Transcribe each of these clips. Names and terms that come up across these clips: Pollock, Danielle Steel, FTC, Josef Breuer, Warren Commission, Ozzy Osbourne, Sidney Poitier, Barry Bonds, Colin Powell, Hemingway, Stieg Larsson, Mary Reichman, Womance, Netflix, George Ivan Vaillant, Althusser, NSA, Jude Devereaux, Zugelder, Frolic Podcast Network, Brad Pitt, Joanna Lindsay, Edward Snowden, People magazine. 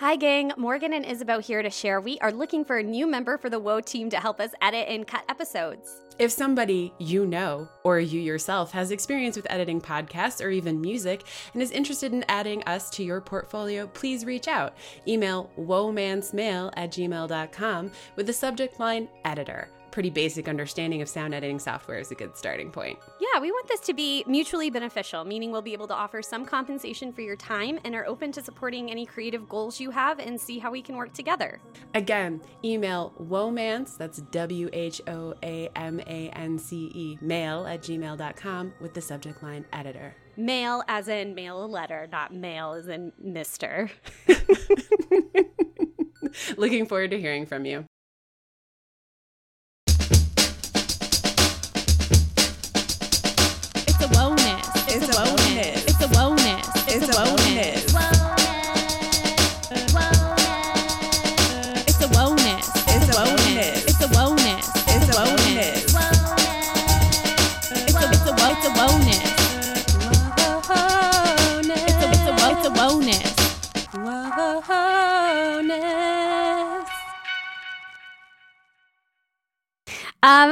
Hi, gang. Morgan and Isabeau here to share. We are looking for a new member for the Woe team to help us edit and cut episodes. If somebody you know or you yourself has experience with editing podcasts or even music and is interested in adding us to your portfolio, please reach out. Email womansmail@gmail.com with the subject line editor. Pretty basic understanding of sound editing software is a good starting point. Yeah, we want this to be mutually beneficial, meaning we'll be able to offer some compensation for your time and are open to supporting any creative goals you have and see how we can work together. Again, email womance, that's WHOAMANCE, mail@gmail.com with the subject line editor. Mail as in mail a letter, not mail as in mister. Looking forward to hearing from you.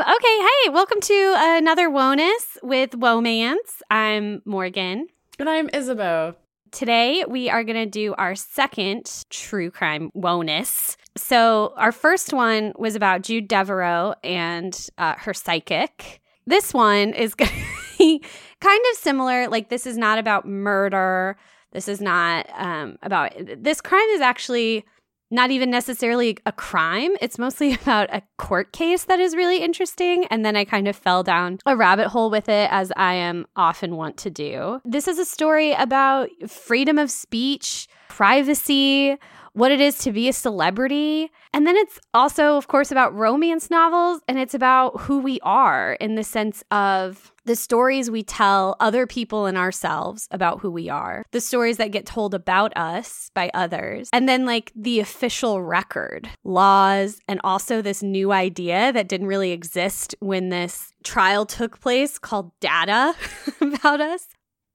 Okay, hey, welcome to another Woness with Womance. I'm Morgan. And I'm Isabeau. Today, we are going to do our second true crime Woness. So our first one was about Jude Devereaux and her psychic. This one is going to be kind of similar. Like, this is not about murder. This is not about – this crime is actually – not even necessarily a crime. It's mostly about a court case that is really interesting. And then I kind of fell down a rabbit hole with it, as I am often wont to do. This is a story about freedom of speech, privacy, what it is to be a celebrity. And then it's also, of course, about romance novels. And it's about who we are in the sense of the stories we tell other people and ourselves about who we are, the stories that get told about us by others, and then like the official record, laws, and also this new idea that didn't really exist when this trial took place called data about us.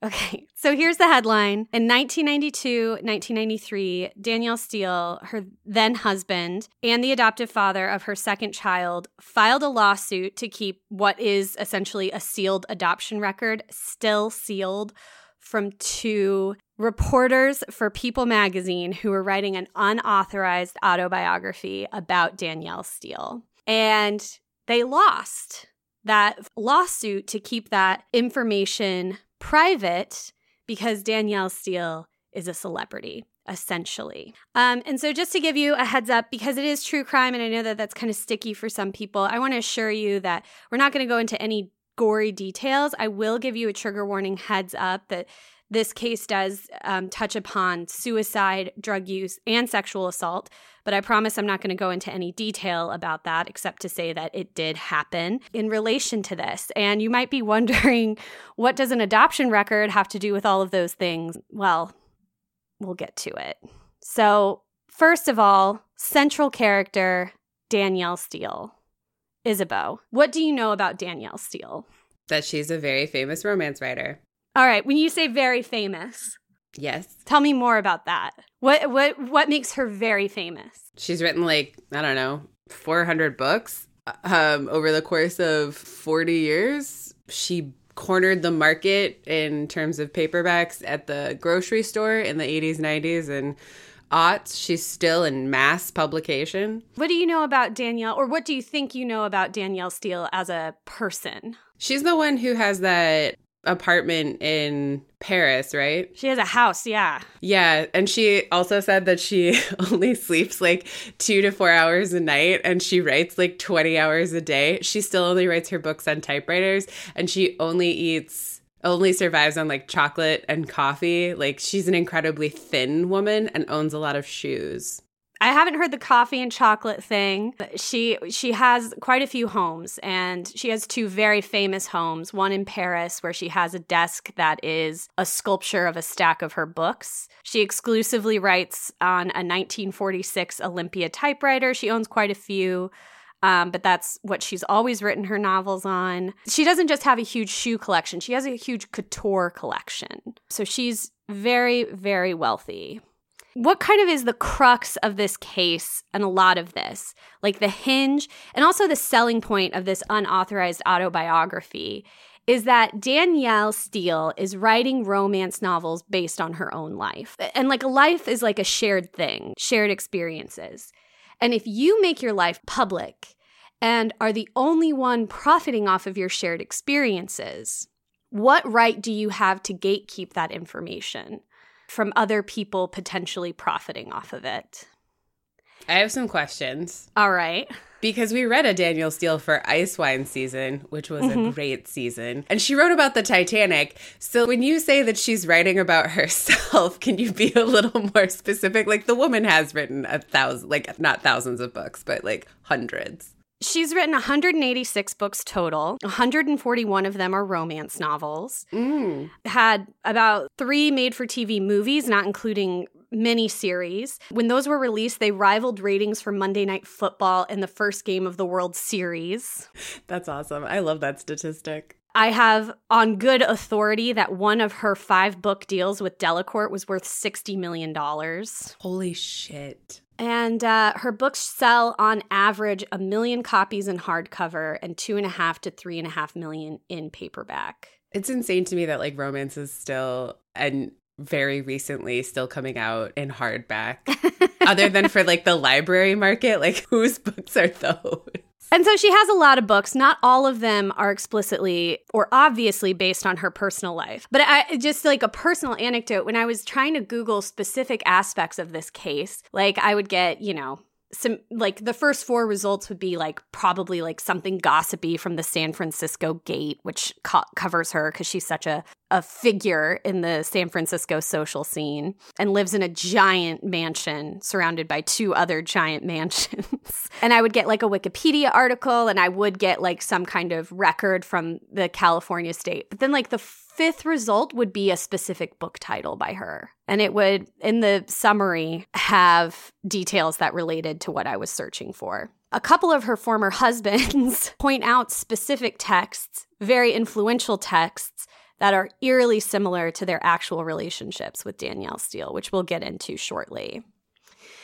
Okay, so here's the headline. In 1992, 1993, Danielle Steel, her then husband, and the adoptive father of her second child filed a lawsuit to keep what is essentially a sealed adoption record, still sealed, from two reporters for People magazine who were writing an unauthorized autobiography about Danielle Steel. And they lost that lawsuit to keep that information private because Danielle Steel is a celebrity, essentially. And so just to give you a heads up, because it is true crime, and I know that that's kind of sticky for some people, I want to assure you that we're not going to go into any gory details. I will give you a trigger warning heads up that this case does touch upon suicide, drug use, and sexual assault, but I promise I'm not going to go into any detail about that except to say that it did happen in relation to this. And you might be wondering, what does an adoption record have to do with all of those things? Well, we'll get to it. So first of all, central character, Danielle Steel. Isabeau, what do you know about Danielle Steel? That she's a very famous romance writer. All right, when you say very famous. Yes. Tell me more about that. What makes her very famous? She's written like, I don't know, 400 books over the course of 40 years. She cornered the market in terms of paperbacks at the grocery store in the 80s, 90s, and aughts. She's still in mass publication. What do you know about Danielle, or what do you think you know about Danielle Steel as a person? She's the one who has that apartment in Paris, right? She has a house, yeah. Yeah, and she also said that she only sleeps like 2 to 4 hours a night, and she writes like 20 hours a day. She still only writes her books on typewriters, and she only survives on like chocolate and coffee. Like, she's an incredibly thin woman and owns a lot of shoes. I haven't heard the coffee and chocolate thing. She has quite a few homes, and she has two very famous homes, one in Paris where she has a desk that is a sculpture of a stack of her books. She exclusively writes on a 1946 Olympia typewriter. She owns quite a few, but that's what she's always written her novels on. She doesn't just have a huge shoe collection. She has a huge couture collection. So she's very, very wealthy. What kind of is the crux of this case and a lot of this? Like the hinge and also the selling point of this unauthorized autobiography is that Danielle Steel is writing romance novels based on her own life. And like life is like a shared thing, shared experiences. And if you make your life public and are the only one profiting off of your shared experiences, what right do you have to gatekeep that information from other people potentially profiting off of it? I have some questions. All right. Because we read a Danielle Steel for Ice Wine Season, which was a great season. And she wrote about the Titanic. So when you say that she's writing about herself, can you be a little more specific? Like the woman has written not thousands of books, but like hundreds. She's written 186 books total. 141 of them are romance novels. Had about 3 made-for-TV movies, not including miniseries. When those were released, they rivaled ratings for Monday Night Football and the first game of the World Series. That's awesome. I love that statistic. I have on good authority that one of her 5 book deals with Delacorte was worth $60 million. Holy shit. And her books sell on average 1 million copies in hardcover and 2.5 to 3.5 million in paperback. It's insane to me that like romance is still and very recently still coming out in hardback, other than for like the library market. Like whose books are those? And so she has a lot of books. Not all of them are explicitly or obviously based on her personal life. But just like a personal anecdote, when I was trying to Google specific aspects of this case, like I would get, you know, some like the first 4 results would be like probably like something gossipy from the San Francisco Gate, which covers her because she's such a figure in the San Francisco social scene and lives in a giant mansion surrounded by 2 other giant mansions. And I would get like a Wikipedia article and I would get like some kind of record from the California state. But then like the 5th result would be a specific book title by her. And it would, in the summary, have details that related to what I was searching for. A couple of her former husbands point out specific texts, very influential texts, that are eerily similar to their actual relationships with Danielle Steel, which we'll get into shortly.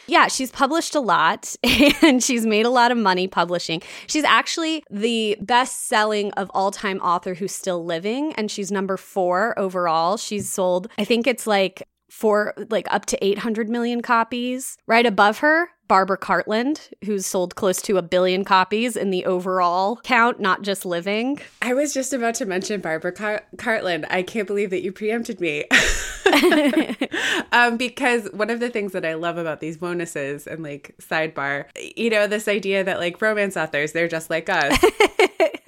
Yeah, she's published a lot and she's made a lot of money publishing. She's actually the best-selling of all-time author who's still living, and she's number 4 overall. She's sold, I think it's like up to 800 million copies. Right above her, Barbara Cartland, who's sold close to 1 billion copies in the overall count, not just living. I was just about to mention Barbara Cartland. I can't believe that you preempted me. Because one of the things that I love about these bonuses and like sidebar, you know, this idea that like romance authors, they're just like us.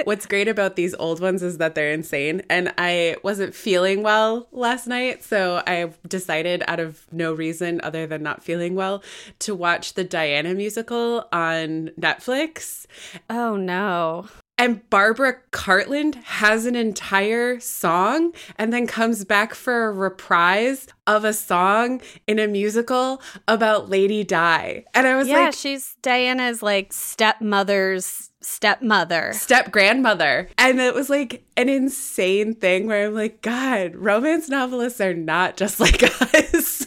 What's great about these old ones is that they're insane. And I wasn't feeling well last night, so I decided out of no reason other than not feeling well to watch the Diana musical on Netflix. Oh, no. And Barbara Cartland has an entire song and then comes back for a reprise of a song in a musical about Lady Di. And I was Diana's like stepmother's stepmother. Step-grandmother. And it was like an insane thing where I'm like, God, romance novelists are not just like us.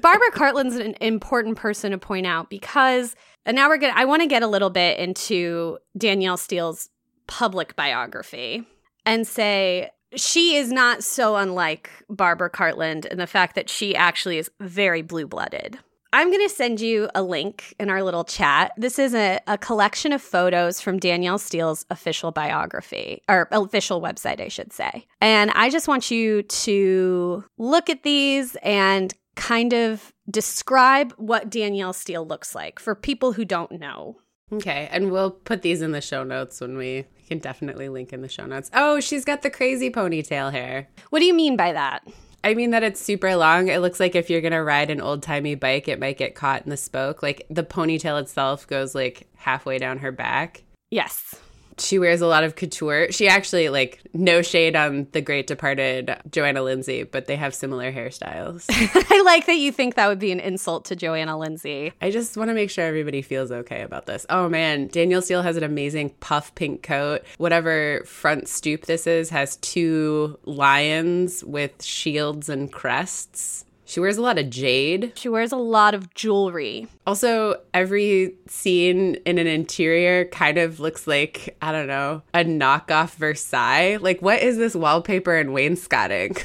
Barbara Cartland's an important person to point out because, and now I want to get a little bit into Danielle Steel's public biography and say she is not so unlike Barbara Cartland in the fact that she actually is very blue-blooded. I'm going to send you a link in our little chat. This is a collection of photos from Danielle Steel's official biography, or official website, I should say. And I just want you to look at these and kind of describe what Danielle Steel looks like for people who don't know. Okay, and we'll put these in the show notes when we can definitely link in the show notes. Oh, she's got the crazy ponytail hair. What do you mean by that? I mean that it's super long. It looks like if you're going to ride an old-timey bike, it might get caught in the spoke. Like the ponytail itself goes like halfway down her back. Yes. She wears a lot of couture. She actually, like, no shade on the great departed Joanna Lindsay, but they have similar hairstyles. I like that you think that would be an insult to Joanna Lindsay. I just want to make sure everybody feels okay about this. Oh, man. Danielle Steel has an amazing puff pink coat. Whatever front stoop this is has 2 lions with shields and crests. She wears a lot of jade. She wears a lot of jewelry. Also, every scene in an interior kind of looks like, I don't know, a knockoff Versailles. Like, what is this wallpaper and wainscoting?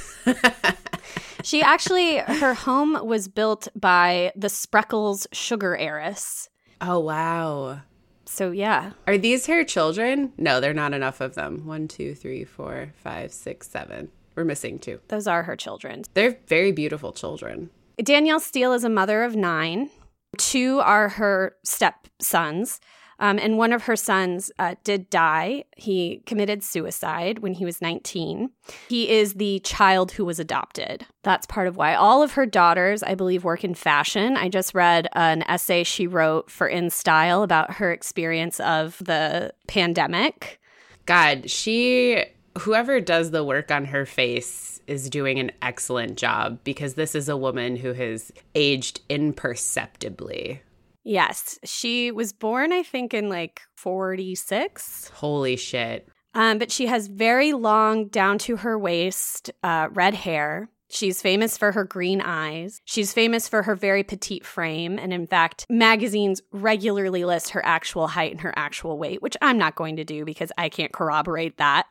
She actually, her home was built by the Spreckles sugar heiress. Oh, wow. So, yeah. Are these her children? No, they're not enough of them. 1, 2, 3, 4, 5, 6, 7. We're missing 2. Those are her children. They're very beautiful children. Danielle Steel is a mother of 9. 2 are her stepsons. And one of her sons did die. He committed suicide when he was 19. He is the child who was adopted. That's part of why. All of her daughters, I believe, work in fashion. I just read an essay she wrote for In Style about her experience of the pandemic. God, she... Whoever does the work on her face is doing an excellent job, because this is a woman who has aged imperceptibly. Yes. She was born, I think, in like 46. Holy shit. But she has very long, down to her waist, red hair. She's famous for her green eyes. She's famous for her very petite frame. And in fact, magazines regularly list her actual height and her actual weight, which I'm not going to do because I can't corroborate that.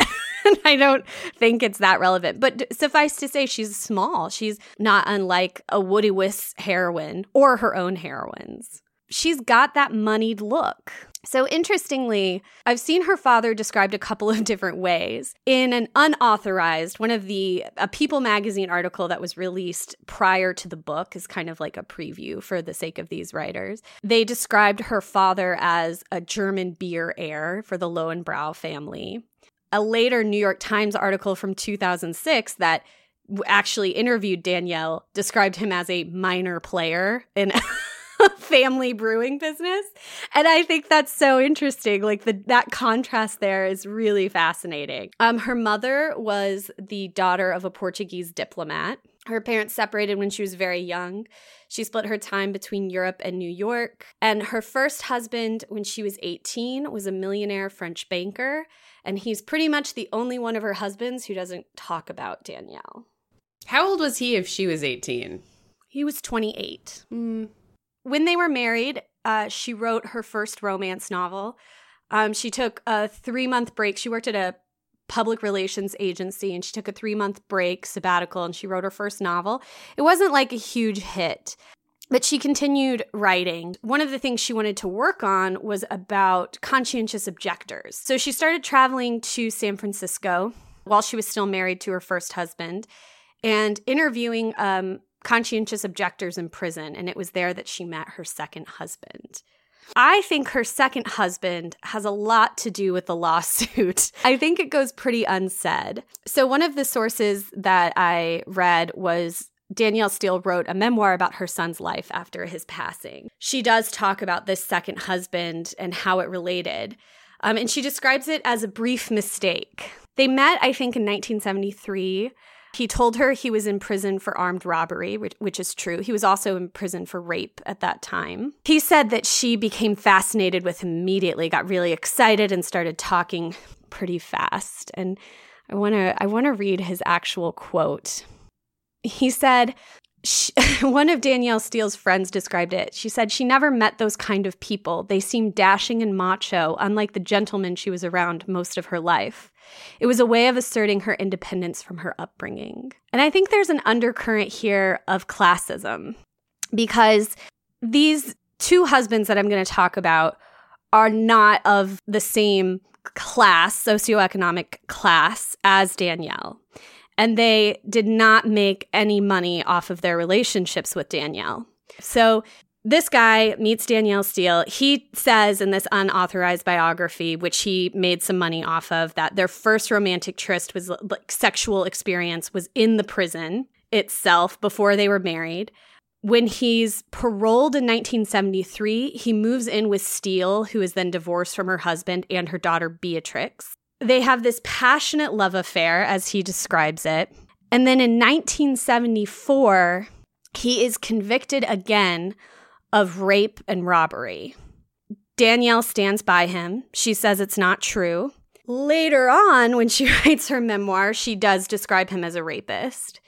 And I don't think it's that relevant. But suffice to say, she's small. She's not unlike a Woody Wiss heroine or her own heroines. She's got that moneyed look. So interestingly, I've seen her father described a couple of different ways. In an unauthorized, a People magazine article that was released prior to the book is kind of like a preview for the sake of these writers. They described her father as a German beer heir for the Löwenbräu family. A later New York Times article from 2006 that actually interviewed Danielle described him as a minor player in family brewing business. And I think that's so interesting. Like that contrast there is really fascinating. Her mother was the daughter of a Portuguese diplomat. Her parents separated when she was very young. She split her time between Europe and New York. And her first husband, when she was 18, was a millionaire French banker. And he's pretty much the only one of her husbands who doesn't talk about Danielle. How old was he if she was 18? He was 28. When they were married, she wrote her first romance novel. She took a 3-month break. She worked at a public relations agency, and she took a 3-month break sabbatical, and she wrote her first novel. It wasn't like a huge hit, but she continued writing. One of the things she wanted to work on was about conscientious objectors. So she started traveling to San Francisco while she was still married to her first husband and interviewing conscientious objectors in prison, and it was there that she met her second husband. I think her second husband has a lot to do with the lawsuit. I think it goes pretty unsaid. So one of the sources that I read was Danielle Steel wrote a memoir about her son's life after his passing. She does talk about this second husband and how it related, and she describes it as a brief mistake. They met, I think, in 1973. He told her he was in prison for armed robbery, which is true. He was also in prison for rape at that time. He said that she became fascinated with him immediately, got really excited, and started talking pretty fast. And I want to read his actual quote. He said, one of Danielle Steele's friends described it. She said she never met those kind of people. They seemed dashing and macho, unlike the gentleman she was around most of her life. It was a way of asserting her independence from her upbringing. And I think there's an undercurrent here of classism, because these two husbands that I'm going to talk about are not of the same class, socioeconomic class, as Danielle. And they did not make any money off of their relationships with Danielle. So this guy meets Danielle Steel. He says in this unauthorized biography, which he made some money off of, that their first romantic tryst was like sexual experience was in the prison itself before they were married. When he's paroled in 1973, he moves in with Steel, who is then divorced from her husband, and her daughter Beatrix. They have this passionate love affair, as he describes it. And then in 1974, he is convicted again of rape and robbery. Danielle stands by him. She says it's not true. Later on, when she writes her memoir, she does describe him as a rapist.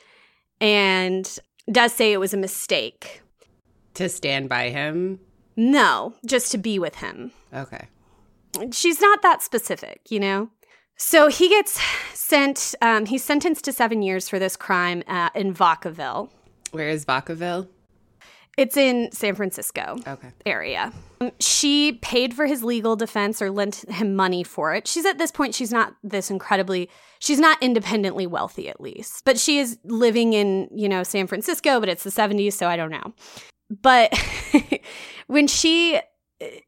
And does say it was a mistake. To stand by him? No, just to be with him. Okay. She's not that specific, you know? So he gets sent, he's sentenced to 7 years for this crime in Vacaville. Where is Vacaville? It's in San Francisco area. She paid for his legal defense or lent him money for it. She's at this point, she's not this incredibly, she's not independently wealthy at least. But she is living in, you know, San Francisco, but it's the 70s, so I don't know. But when she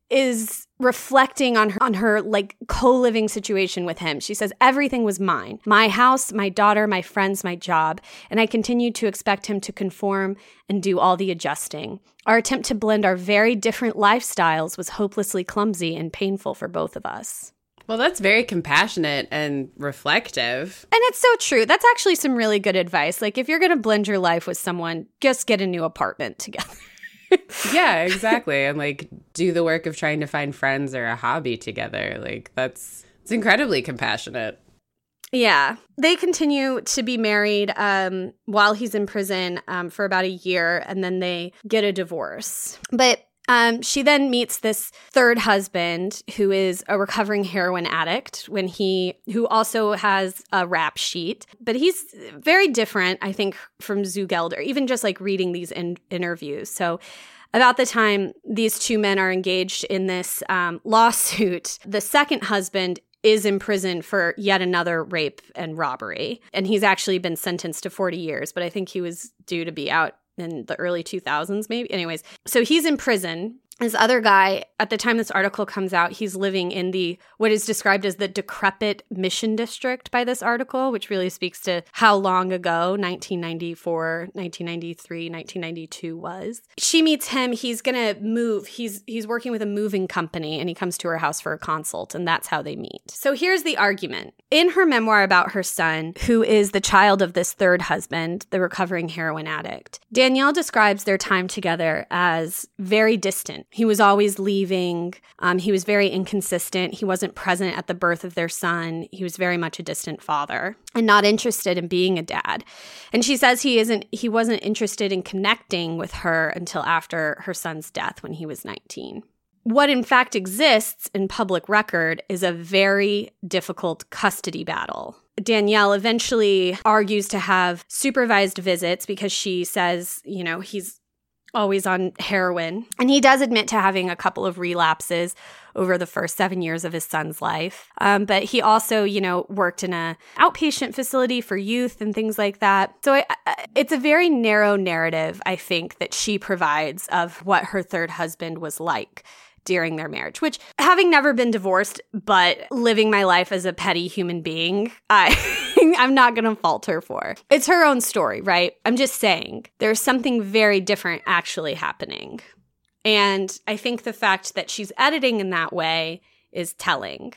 is reflecting on her like co-living situation with him, she says, everything was mine. My house, my daughter, my friends, my job. And I continued to expect him to conform and do all the adjusting. Our attempt to blend our very different lifestyles was hopelessly clumsy and painful for both of us. Well, that's very compassionate and reflective. And it's so true. That's actually some really good advice. Like, if you're going to blend your life with someone, just get a new apartment together. Yeah, exactly. And like, do the work of trying to find friends or a hobby together. Like, it's incredibly compassionate. Yeah. They continue to be married while he's in prison for about a year, and then they get a divorce. But she then meets this third husband who is a recovering heroin addict who also has a rap sheet. But he's very different, I think, from Zugelder, even just like reading these interviews. So about the time these two men are engaged in this lawsuit, the second husband is in prison for yet another rape and robbery. And he's actually been sentenced to 40 years, but I think he was due to be out in the early 2000s, maybe. Anyways, so he's in prison. This other guy, at the time this article comes out, he's living in what is described as the decrepit Mission District by this article, which really speaks to how long ago 1994, 1993, 1992 was. She meets him. He's going to move. He's working with a moving company, and he comes to her house for a consult, and that's how they meet. So here's the argument. In her memoir about her son, who is the child of this third husband, the recovering heroin addict, Danielle describes their time together as very distant. He was always leaving. He was very inconsistent. He wasn't present at the birth of their son. He was very much a distant father and not interested in being a dad. And she says he wasn't interested in connecting with her until after her son's death when he was 19. What in fact exists in public record is a very difficult custody battle. Danielle eventually argues to have supervised visits because she says, you know, he's always on heroin. And he does admit to having a couple of relapses over the first 7 years of his son's life. But he also, you know, worked in an outpatient facility for youth and things like that. So it's a very narrow narrative, I think, that she provides of what her third husband was like during their marriage, which, having never been divorced, but living my life as a petty human being, I'm not going to fault her for. It's her own story, right? I'm just saying there's something very different actually happening. And I think the fact that she's editing in that way is telling.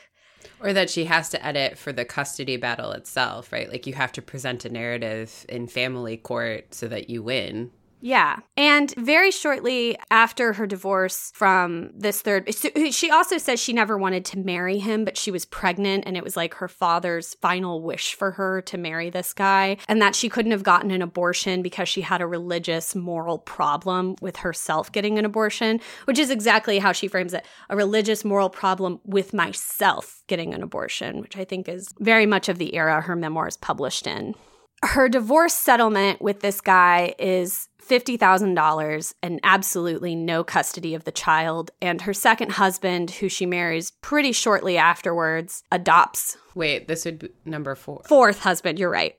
Or that she has to edit for the custody battle itself, right? Like, you have to present a narrative in family court so that you win. Yeah. And very shortly after her divorce from this third, she also says she never wanted to marry him, but she was pregnant, and it was like her father's final wish for her to marry this guy, and that she couldn't have gotten an abortion because she had a religious moral problem with herself getting an abortion, which is exactly how she frames it, a religious moral problem with myself getting an abortion, which I think is very much of the era her memoir is published in. Her divorce settlement with this guy is $50,000 and absolutely no custody of the child. And her second husband, who she marries pretty shortly afterwards, adopts. Wait, this would be number four. Fourth husband, you're right.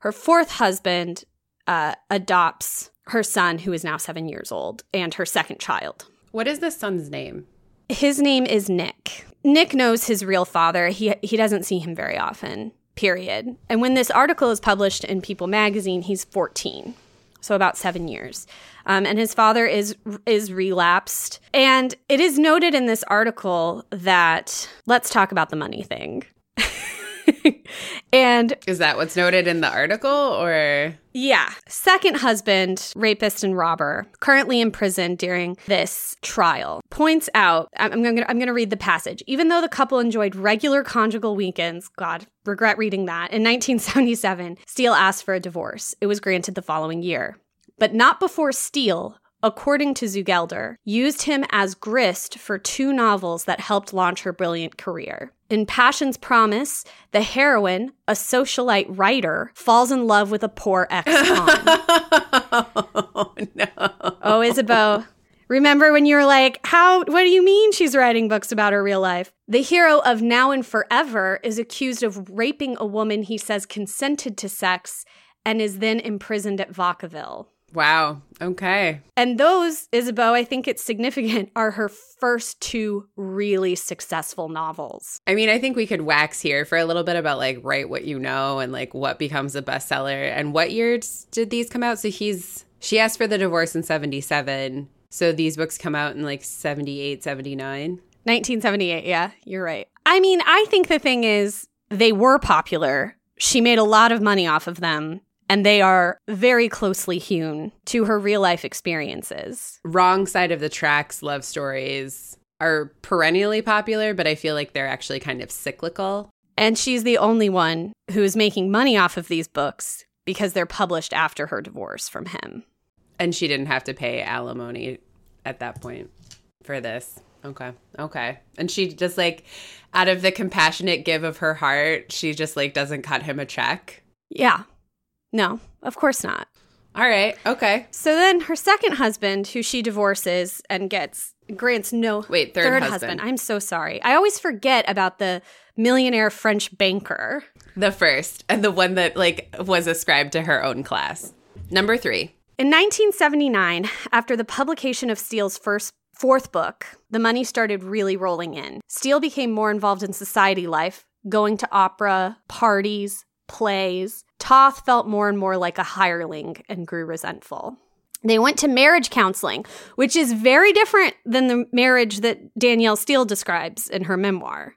Her fourth husband adopts her son, who is now 7 years old, and her second child. What is the son's name? His name is Nick. Nick knows his real father. He doesn't see him very often. Period. And when this article is published in People magazine, he's 14, so about 7 years. And his father is relapsed. And it is noted in this article that, let's talk about the money thing. And is that what's noted in the article, or? Yeah. Second husband, rapist and robber, currently in prison during this trial, points out, I'm going to read the passage. Even though the couple enjoyed regular conjugal weekends, God, regret reading that, in 1977, Steele asked for a divorce. It was granted the following year. but not before Steel, according to Zugelder, used him as grist for two novels that helped launch her brilliant career. In Passion's Promise, the heroine, a socialite writer, falls in love with a poor ex-con. Oh, no. Oh, Isabeau. Remember when you were like, what do you mean she's writing books about her real life? The hero of Now and Forever is accused of raping a woman he says consented to sex and is then imprisoned at Vacaville. Wow. Okay. And those, Isabeau, I think it's significant, are her first two really successful novels. I mean, I think we could wax here for a little bit about like write what you know and like what becomes a bestseller. And what years did these come out? So she asked for the divorce in 1977. So these books come out in like 78, 79? 1978, yeah. You're right. I mean, I think the thing is they were popular. She made a lot of money off of them. And they are very closely hewn to her real-life experiences. Wrong side of the tracks love stories are perennially popular, but I feel like they're actually kind of cyclical. And she's the only one who is making money off of these books because they're published after her divorce from him. And she didn't have to pay alimony at that point for this. Okay. And she just like, out of the compassionate give of her heart, she just like doesn't cut him a check. Yeah. No, of course not. All right. Okay. So then her second husband, who she divorces and grants no... Wait, third husband. I'm so sorry. I always forget about the millionaire French banker. The first, and the one that like was ascribed to her own class. Number three. In 1979, after the publication of Steele's fourth book, the money started really rolling in. Steele became more involved in society life, going to opera, parties, plays. Toth felt more and more like a hireling and grew resentful. They went to marriage counseling, which is very different than the marriage that Danielle Steel describes in her memoir.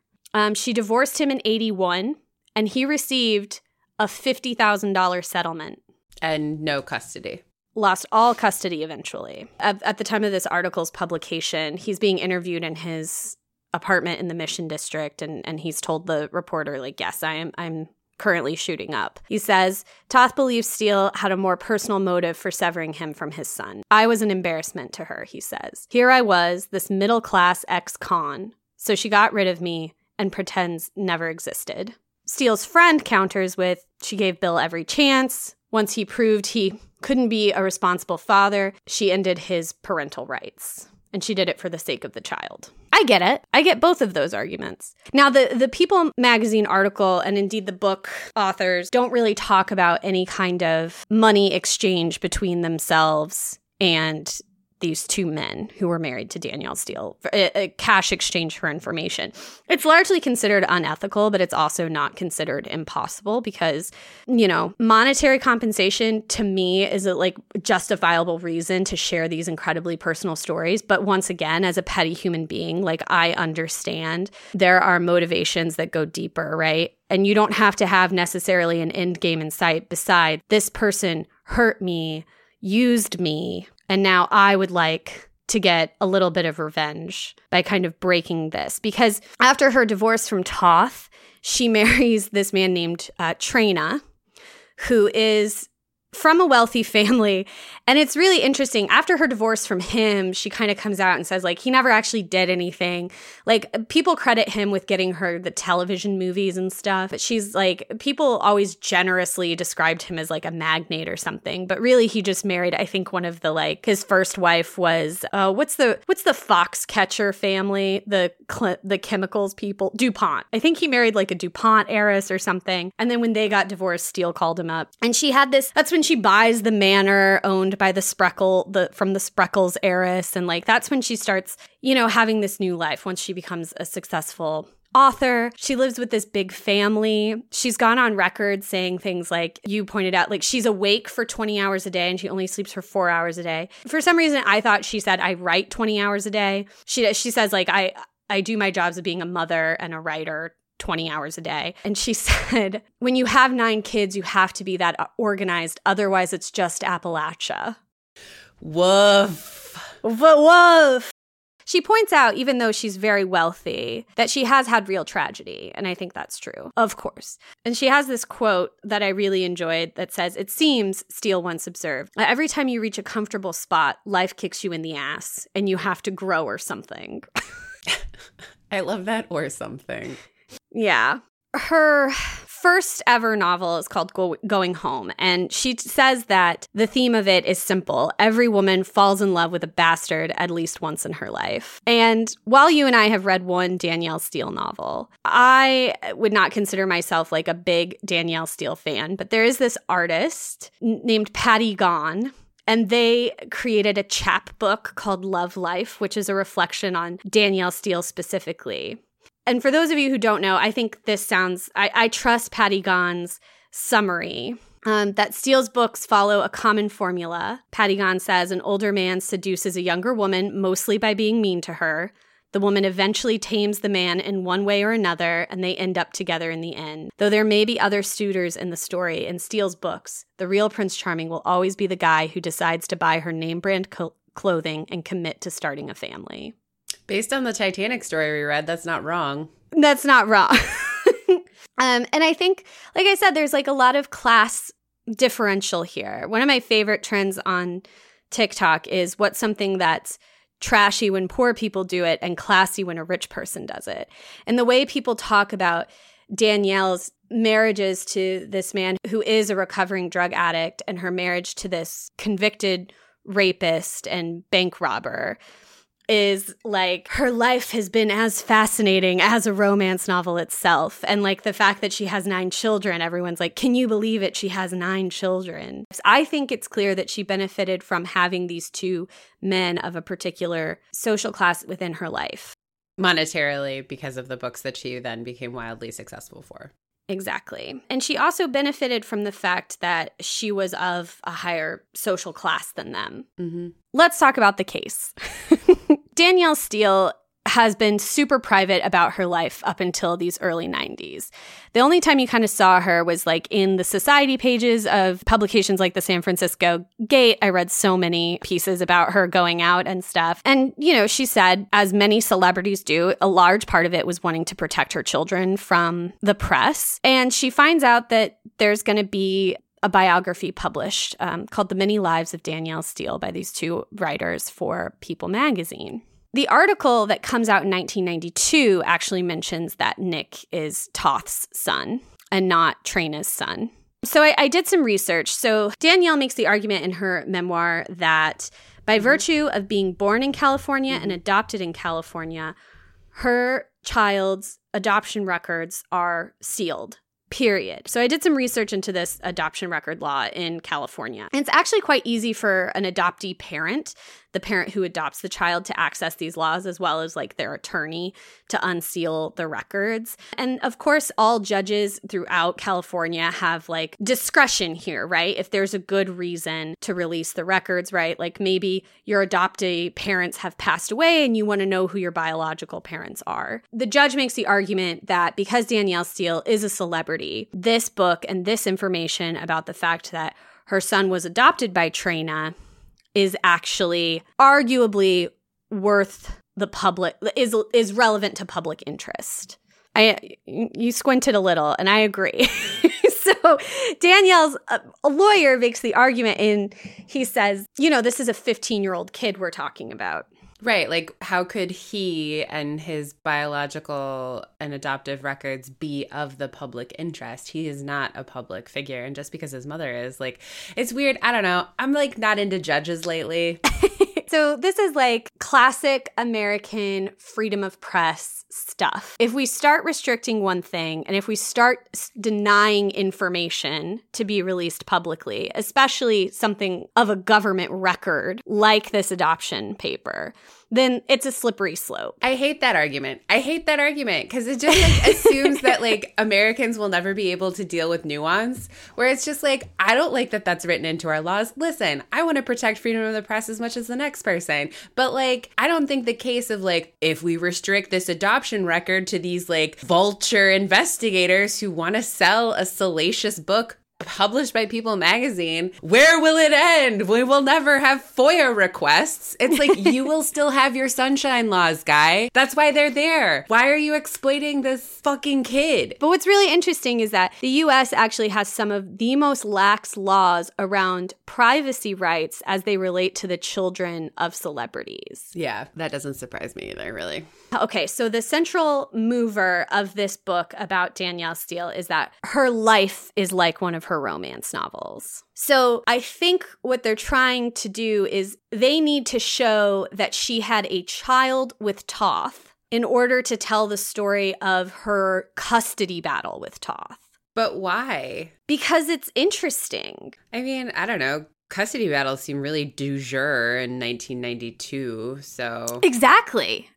She divorced him in 1981, and he received a $50,000 settlement. And no custody. Lost all custody eventually. At the time of this article's publication, he's being interviewed in his apartment in the Mission District, and he's told the reporter, like, yes, I'm currently shooting up. He says, Toth believes Steele had a more personal motive for severing him from his son. I was an embarrassment to her, he says. Here I was, this middle-class ex-con, so she got rid of me and pretends never existed. Steele's friend counters with, she gave Bill every chance. Once he proved he couldn't be a responsible father, she ended his parental rights. And she did it for the sake of the child. I get it. I get both of those arguments. Now, the People magazine article and indeed the book authors don't really talk about any kind of money exchange between themselves and these two men who were married to Danielle Steel, a cash exchange for information. It's largely considered unethical, but it's also not considered impossible because, you know, monetary compensation to me is a like justifiable reason to share these incredibly personal stories. But once again, as a petty human being, like I understand there are motivations that go deeper, right? And you don't have to have necessarily an end game in sight besides this person hurt me, used me, and now I would like to get a little bit of revenge by kind of breaking this. Because after her divorce from Toth, she marries this man named Traina, who is from a wealthy family. And it's really interesting. After her divorce from him, she kind of comes out and says, like, he never actually did anything. Like, people credit him with getting her the television movies and stuff. But she's like, people always generously described him as like a magnate or something. But really, he just married, I think, one of the, like, his first wife was, what's the Foxcatcher family? The chemicals people? DuPont. I think he married like a DuPont heiress or something. And then when they got divorced, Steele called him up. And she had this, that's when she buys the manor owned by the from the Spreckles heiress, and like that's when she starts, you know, having this new life. Once she becomes a successful author, she lives with this big family. She's gone on record saying things like you pointed out, like she's awake for 20 hours a day and she only sleeps for 4 hours a day. For some reason, I thought she said I write 20 hours a day. She says like I do my jobs of being a mother and a writer 20 hours a day. And she said, when you have 9 kids, you have to be that organized. Otherwise, it's just Appalachia. Woof. Woof. She points out, even though she's very wealthy, that she has had real tragedy. And I think that's true, of course. And she has this quote that I really enjoyed that says, "It seems," Steele once observed, "every time you reach a comfortable spot, life kicks you in the ass and you have to grow or something." I love that, or something. Yeah. Her first ever novel is called Going Home, and she says that the theme of it is simple. Every woman falls in love with a bastard at least once in her life. And while you and I have read one Danielle Steel novel, I would not consider myself like a big Danielle Steel fan, but there is this artist named Patty Gahan, and they created a chapbook called Love Life, which is a reflection on Danielle Steel specifically. And for those of you who don't know, I think this sounds – I trust Patty Gahan's summary that Steele's books follow a common formula. Patty Gahan says an older man seduces a younger woman mostly by being mean to her. The woman eventually tames the man in one way or another, and they end up together in the end. Though there may be other suitors in the story, in Steele's books, the real Prince Charming will always be the guy who decides to buy her name-brand clothing and commit to starting a family. Based on the Titanic story we read, that's not wrong. That's not wrong. And I think, like I said, there's like a lot of class differential here. One of my favorite trends on TikTok is what's something that's trashy when poor people do it and classy when a rich person does it. And the way people talk about Danielle's marriages to this man who is a recovering drug addict and her marriage to this convicted rapist and bank robber is like her life has been as fascinating as a romance novel itself. And like the fact that she has 9 children, everyone's like, can you believe it? She has 9 children. I think it's clear that she benefited from having these two men of a particular social class within her life. Monetarily, because of the books that she then became wildly successful for. Exactly. And she also benefited from the fact that she was of a higher social class than them. Mm-hmm. Let's talk about the case. Danielle Steel has been super private about her life up until these early 90s. The only time you kind of saw her was like in the society pages of publications like the San Francisco Gate. I read so many pieces about her going out and stuff. And, you know, she said, as many celebrities do, a large part of it was wanting to protect her children from the press. And she finds out that there's going to be a biography published called The Many Lives of Danielle Steel by these two writers for People magazine. The article that comes out in 1992 actually mentions that Nick is Toth's son and not Traina's son. So I did some research. So Danielle makes the argument in her memoir that by virtue of being born in California and adopted in California, her child's adoption records are sealed. Period. So I did some research into this adoption record law in California. And it's actually quite easy for an adoptee parent, the parent who adopts the child, to access these laws, as well as like their attorney to unseal the records. And of course, all judges throughout California have like discretion here, right? If there's a good reason to release the records, right? Like maybe your adoptee parents have passed away and you want to know who your biological parents are. The judge makes the argument that because Danielle Steel is a celebrity, this book and this information about the fact that her son was adopted by Traina is actually arguably worth the public, is relevant to public interest. You squinted a little, and I agree. So Danielle's a lawyer makes the argument, and he says, you know, this is a 15-year-old kid we're talking about. Right. Like, how could he and his biological and adoptive records be of the public interest? He is not a public figure. And just because his mother is, like, it's weird. I don't know. I'm, like, not into judges lately. So this is, like, classic American freedom of press stuff. If we start restricting one thing and if we start denying information to be released publicly, especially something of a government record like this adoption paper, then it's a slippery slope. I hate that argument. I hate that argument because it just like, assumes that like Americans will never be able to deal with nuance, where it's just like, I don't like that that's written into our laws. Listen, I want to protect freedom of the press as much as the next person. But like, I don't think the case of like, if we restrict this adoption record to these like vulture investigators who want to sell a salacious book published by People magazine. Where will it end? We will never have FOIA requests. It's like, you will still have your sunshine laws, guy. That's why they're there. Why are you exploiting this fucking kid? But what's really interesting is that the US actually has some of the most lax laws around privacy rights as they relate to the children of celebrities. Yeah, that doesn't surprise me either, really. Okay, so the central mover of this book about Danielle Steel is that her life is like one of her romance novels. So I think what they're trying to do is they need to show that she had a child with Toth in order to tell the story of her custody battle with Toth. But why? Because it's interesting. I mean, I don't know. Custody battles seem really du jour in 1992, so... Exactly.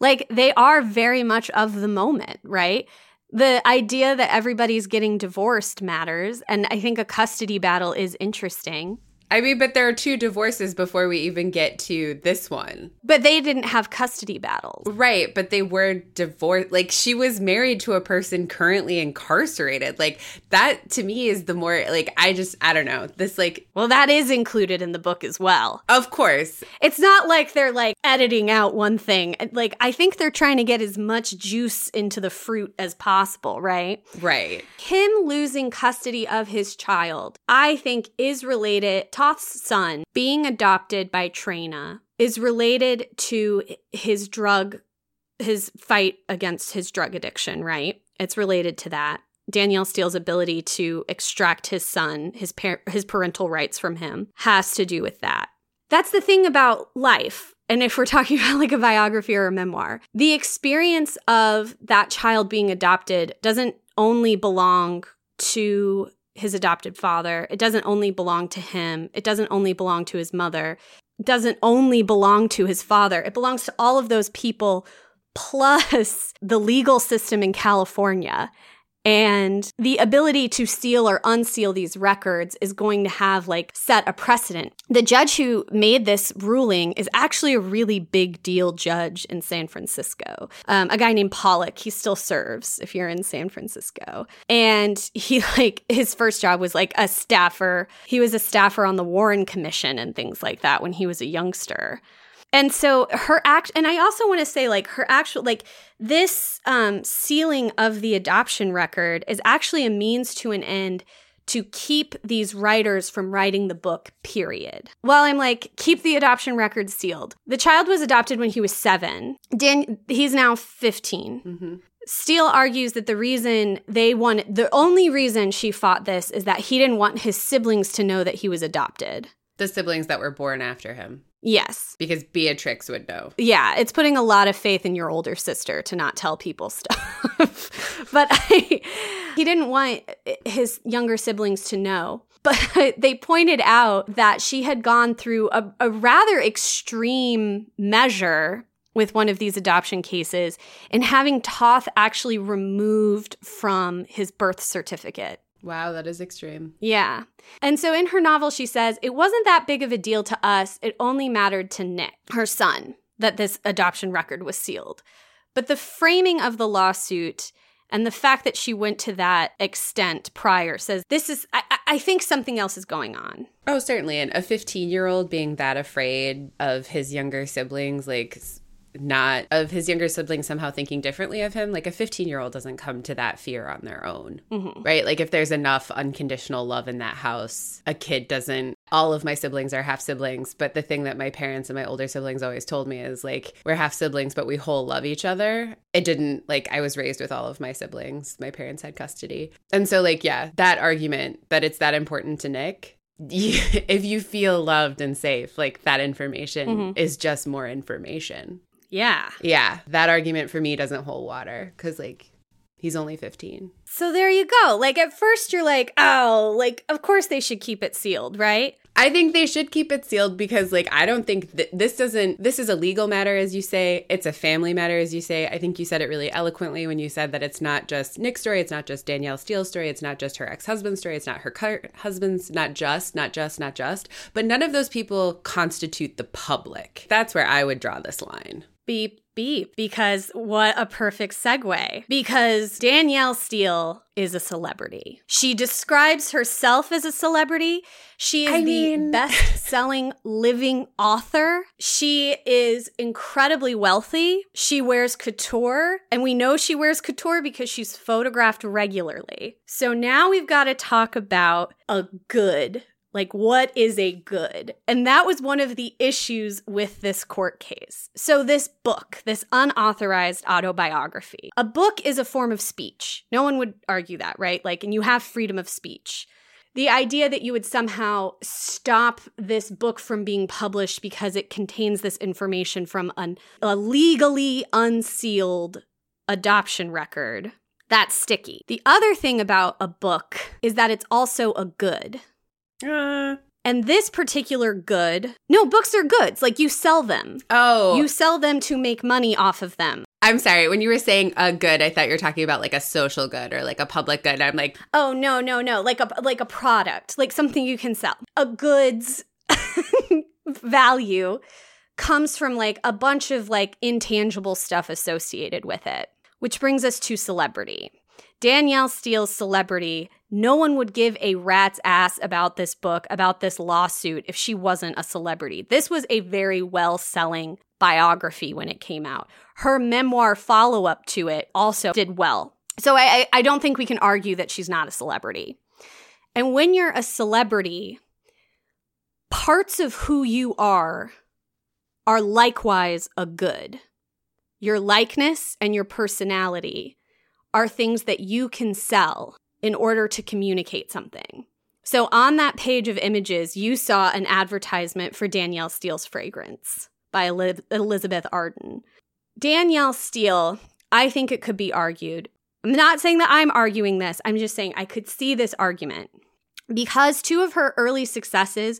Like, they are very much of the moment, right? The idea that everybody's getting divorced matters, and I think a custody battle is interesting. I mean, but there are two divorces before we even get to this one. But they didn't have custody battles. Right, but they were divorced. Like, she was married to a person currently incarcerated. Like, that to me is the more, like, I don't know. This, like... Well, that is included in the book as well. Of course. It's not like they're, like, editing out one thing. Like, I think they're trying to get as much juice into the fruit as possible, right? Right. Him losing custody of his child, I think, is related... Toth's son being adopted by Traina is related to his fight against his drug addiction, right? It's related to that. Danielle Steele's ability to extract his son, his parental rights from him, has to do with that. That's the thing about life. And if we're talking about like a biography or a memoir, the experience of that child being adopted doesn't only belong to his adopted father. It doesn't only belong to him. It doesn't only belong to his mother. It doesn't only belong to his father. It belongs to all of those people, plus the legal system in California. And the ability to seal or unseal these records is going to have, like, set a precedent. The judge who made this ruling is actually a really big deal judge in San Francisco. A guy named Pollock. He still serves if you're in San Francisco. And he, like, his first job was, like, a staffer. He was a staffer on the Warren Commission and things like that when he was a youngster. And so and I also want to say, like, her actual, like, this sealing of the adoption record is actually a means to an end to keep these writers from writing the book, period. While I'm like, keep the adoption record sealed. The child was adopted when he was 7. He's now 15. Mm-hmm. Steele argues that the only reason she fought this is that he didn't want his siblings to know that he was adopted. The siblings that were born after him. Yes. Because Beatrix would know. Yeah, it's putting a lot of faith in your older sister to not tell people stuff. But he didn't want his younger siblings to know. But they pointed out that she had gone through a rather extreme measure with one of these adoption cases in having Toth actually removed from his birth certificate. Wow, that is extreme. Yeah. And so in her novel, she says, it wasn't that big of a deal to us. It only mattered to Nick, her son, that this adoption record was sealed. But the framing of the lawsuit and the fact that she went to that extent prior says, I think something else is going on. Oh, certainly. And a 15-year-old being that afraid of his younger siblings, like... not of his younger siblings somehow thinking differently of him. Like, a 15-year-old doesn't come to that fear on their own, mm-hmm. right? Like, if there's enough unconditional love in that house, a kid doesn't. All of my siblings are half siblings, but the thing that my parents and my older siblings always told me is, like, we're half siblings, but we whole love each other. It didn't, like, I was raised with all of my siblings. My parents had custody. And so, like, yeah, that argument that it's that important to Nick... if you feel loved and safe, like, that information mm-hmm. is just more information. Yeah. Yeah. That argument for me doesn't hold water because, like, he's only 15. So there you go. Like, at first you're like, oh, like, of course they should keep it sealed, right? I think they should keep it sealed because, like, I don't think this is a legal matter, as you say. It's a family matter, as you say. I think you said it really eloquently when you said that it's not just Nick's story. It's not just Danielle Steele's story. It's not just her ex-husband's story. It's not her husband's, not just. But none of those people constitute the public. That's where I would draw this line. Beep. beep, because what a perfect segue. Because Danielle Steel is a celebrity. She describes herself as a celebrity. She is the best-selling living author. She is incredibly wealthy. She wears couture, and we know she wears couture because she's photographed regularly. So now we've got to talk about a good. Like, what is a good? And that was one of the issues with this court case. So this book, this unauthorized autobiography, a book is a form of speech. No one would argue that, right? Like, and you have freedom of speech. The idea that you would somehow stop this book from being published because it contains this information from a legally unsealed adoption record, that's sticky. The other thing about a book is that it's also a good. And this particular good, no, books are goods. Like, you sell them. Oh. You sell them to make money off of them. I'm sorry. When you were saying a good, I thought you were talking about like a social good or like a public good. I'm like, oh, no. Like a product, like something you can sell. A good's value comes from like a bunch of like intangible stuff associated with it, which brings us to celebrity. Danielle Steele's celebrity, no one would give a rat's ass about this book, about this lawsuit, if she wasn't a celebrity. This was a very well-selling biography when it came out. Her memoir follow-up to it also did well. So I don't think we can argue that she's not a celebrity. And when you're a celebrity, parts of who you are likewise a good. Your likeness and your personality are things that you can sell in order to communicate something. So on that page of images, you saw an advertisement for Danielle Steele's fragrance by Elizabeth Arden. Danielle Steel, I think it could be argued. I'm not saying that I'm arguing this. I'm just saying I could see this argument. Because two of her early successes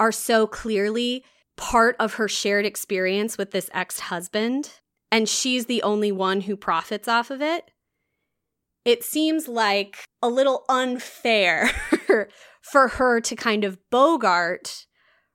are so clearly part of her shared experience with this ex-husband, and she's the only one who profits off of it. It seems like a little unfair for her to kind of bogart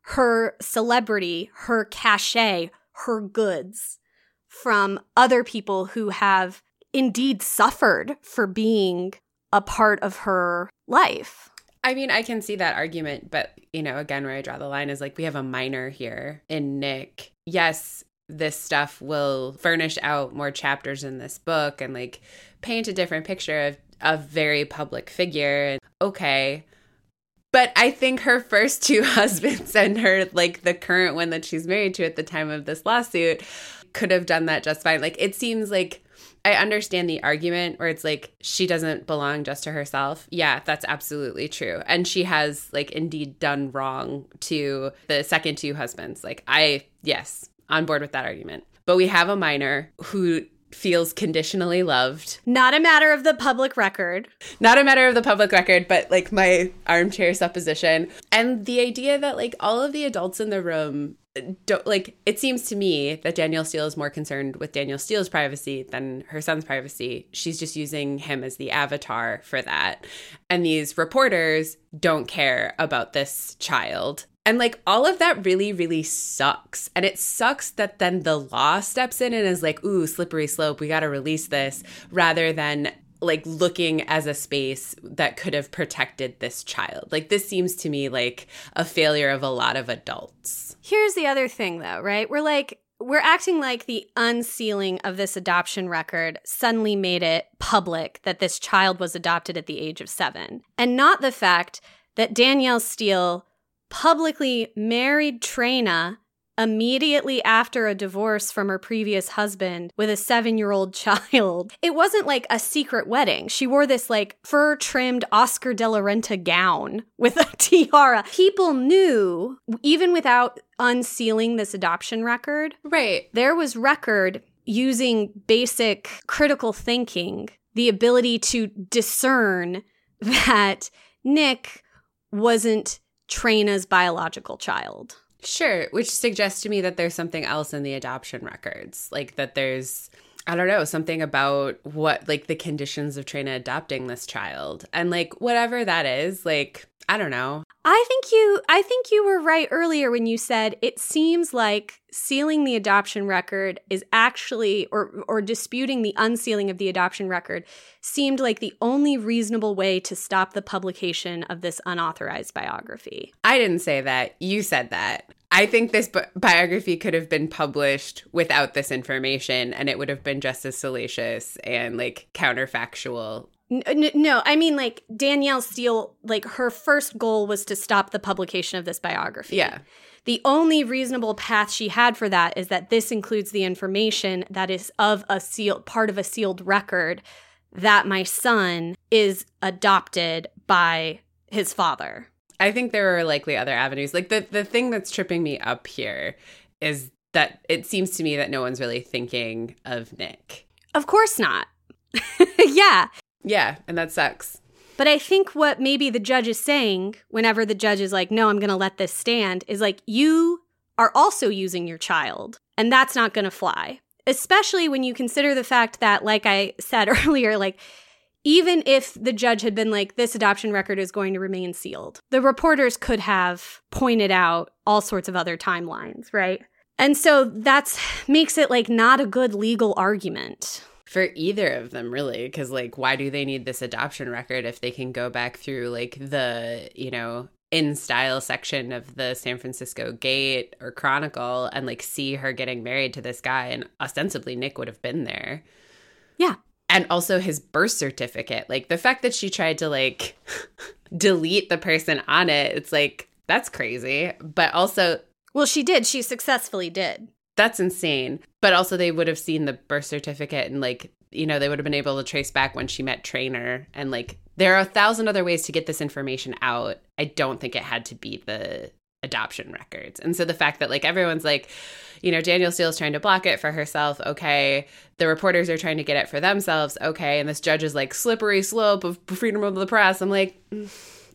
her celebrity, her cachet, her goods from other people who have indeed suffered for being a part of her life. I mean, I can see that argument, but, you know, again, where I draw the line is like we have a minor here in Nick. Yes, this stuff will furnish out more chapters in this book and like paint a different picture of a very public figure. Okay. But I think her first two husbands and her, like the current one that she's married to at the time of this lawsuit, could have done that just fine. Like, it seems like I understand the argument where it's like she doesn't belong just to herself. Yeah, that's absolutely true. And she has like indeed done wrong to the second two husbands. Like, yes. On board with that argument. But we have a minor who feels conditionally loved. Not a matter of the public record. Not a matter of the public record, but like my armchair supposition. And the idea that like all of the adults in the room don't, like, it seems to me that Danielle Steel is more concerned with Danielle Steele's privacy than her son's privacy. She's just using him as the avatar for that. And these reporters don't care about this child. And like all of that really, really sucks. And it sucks that then the law steps in and is like, ooh, slippery slope, we got to release this, rather than like looking as a space that could have protected this child. Like, this seems to me like a failure of a lot of adults. Here's the other thing though, right? We're acting like the unsealing of this adoption record suddenly made it public that this child was adopted at the age of 7. And not the fact that Danielle Steel publicly married Traina immediately after a divorce from her previous husband with a 7-year-old child. It wasn't like a secret wedding. She wore this like fur-trimmed Oscar de la Renta gown with a tiara. People knew, even without unsealing this adoption record, right? There was record using basic critical thinking, the ability to discern that Nick wasn't Traina's biological child. Sure, which suggests to me that there's something else in the adoption records. Like that there's, I don't know, something about what, like the conditions of Traina adopting this child. And like whatever that is, like I don't know. I think you were right earlier when you said it seems like sealing the adoption record is actually or disputing the unsealing of the adoption record seemed like the only reasonable way to stop the publication of this unauthorized biography. I didn't say that. You said that. I think this biography could have been published without this information, and it would have been just as salacious and like counterfactual. No, I mean, like, Danielle Steel, like, her first goal was to stop the publication of this biography. Yeah. The only reasonable path she had for that is that this includes the information that is of a sealed, part of a sealed record that my son is adopted by his father. I think there are likely other avenues. Like, the thing that's tripping me up here is that it seems to me that no one's really thinking of Nick. Of course not. Yeah. Yeah, and that sucks. But I think what maybe the judge is saying, whenever the judge is like, no, I'm going to let this stand, is like, you are also using your child, and that's not going to fly. Especially when you consider the fact that, like I said earlier, like, even if the judge had been like, this adoption record is going to remain sealed, the reporters could have pointed out all sorts of other timelines, right? And so that makes it, like, not a good legal argument. For either of them, really, because, like, why do they need this adoption record if they can go back through, like, the, you know, in style section of the San Francisco Gate or Chronicle and, like, see her getting married to this guy, and ostensibly Nick would have been there. Yeah. And also his birth certificate. Like, the fact that she tried to, like, delete the person on it, it's like, that's crazy. But also... Well, she did. She successfully did. That's insane. But also they would have seen the birth certificate and, like, you know, they would have been able to trace back when she met Traina. And, like, there are 1,000 other ways to get this information out. I don't think it had to be the adoption records. And so the fact that, like, everyone's like, you know, Danielle Steele's trying to block it for herself. Okay. The reporters are trying to get it for themselves. Okay. And this judge is like, slippery slope of freedom of the press. I'm like,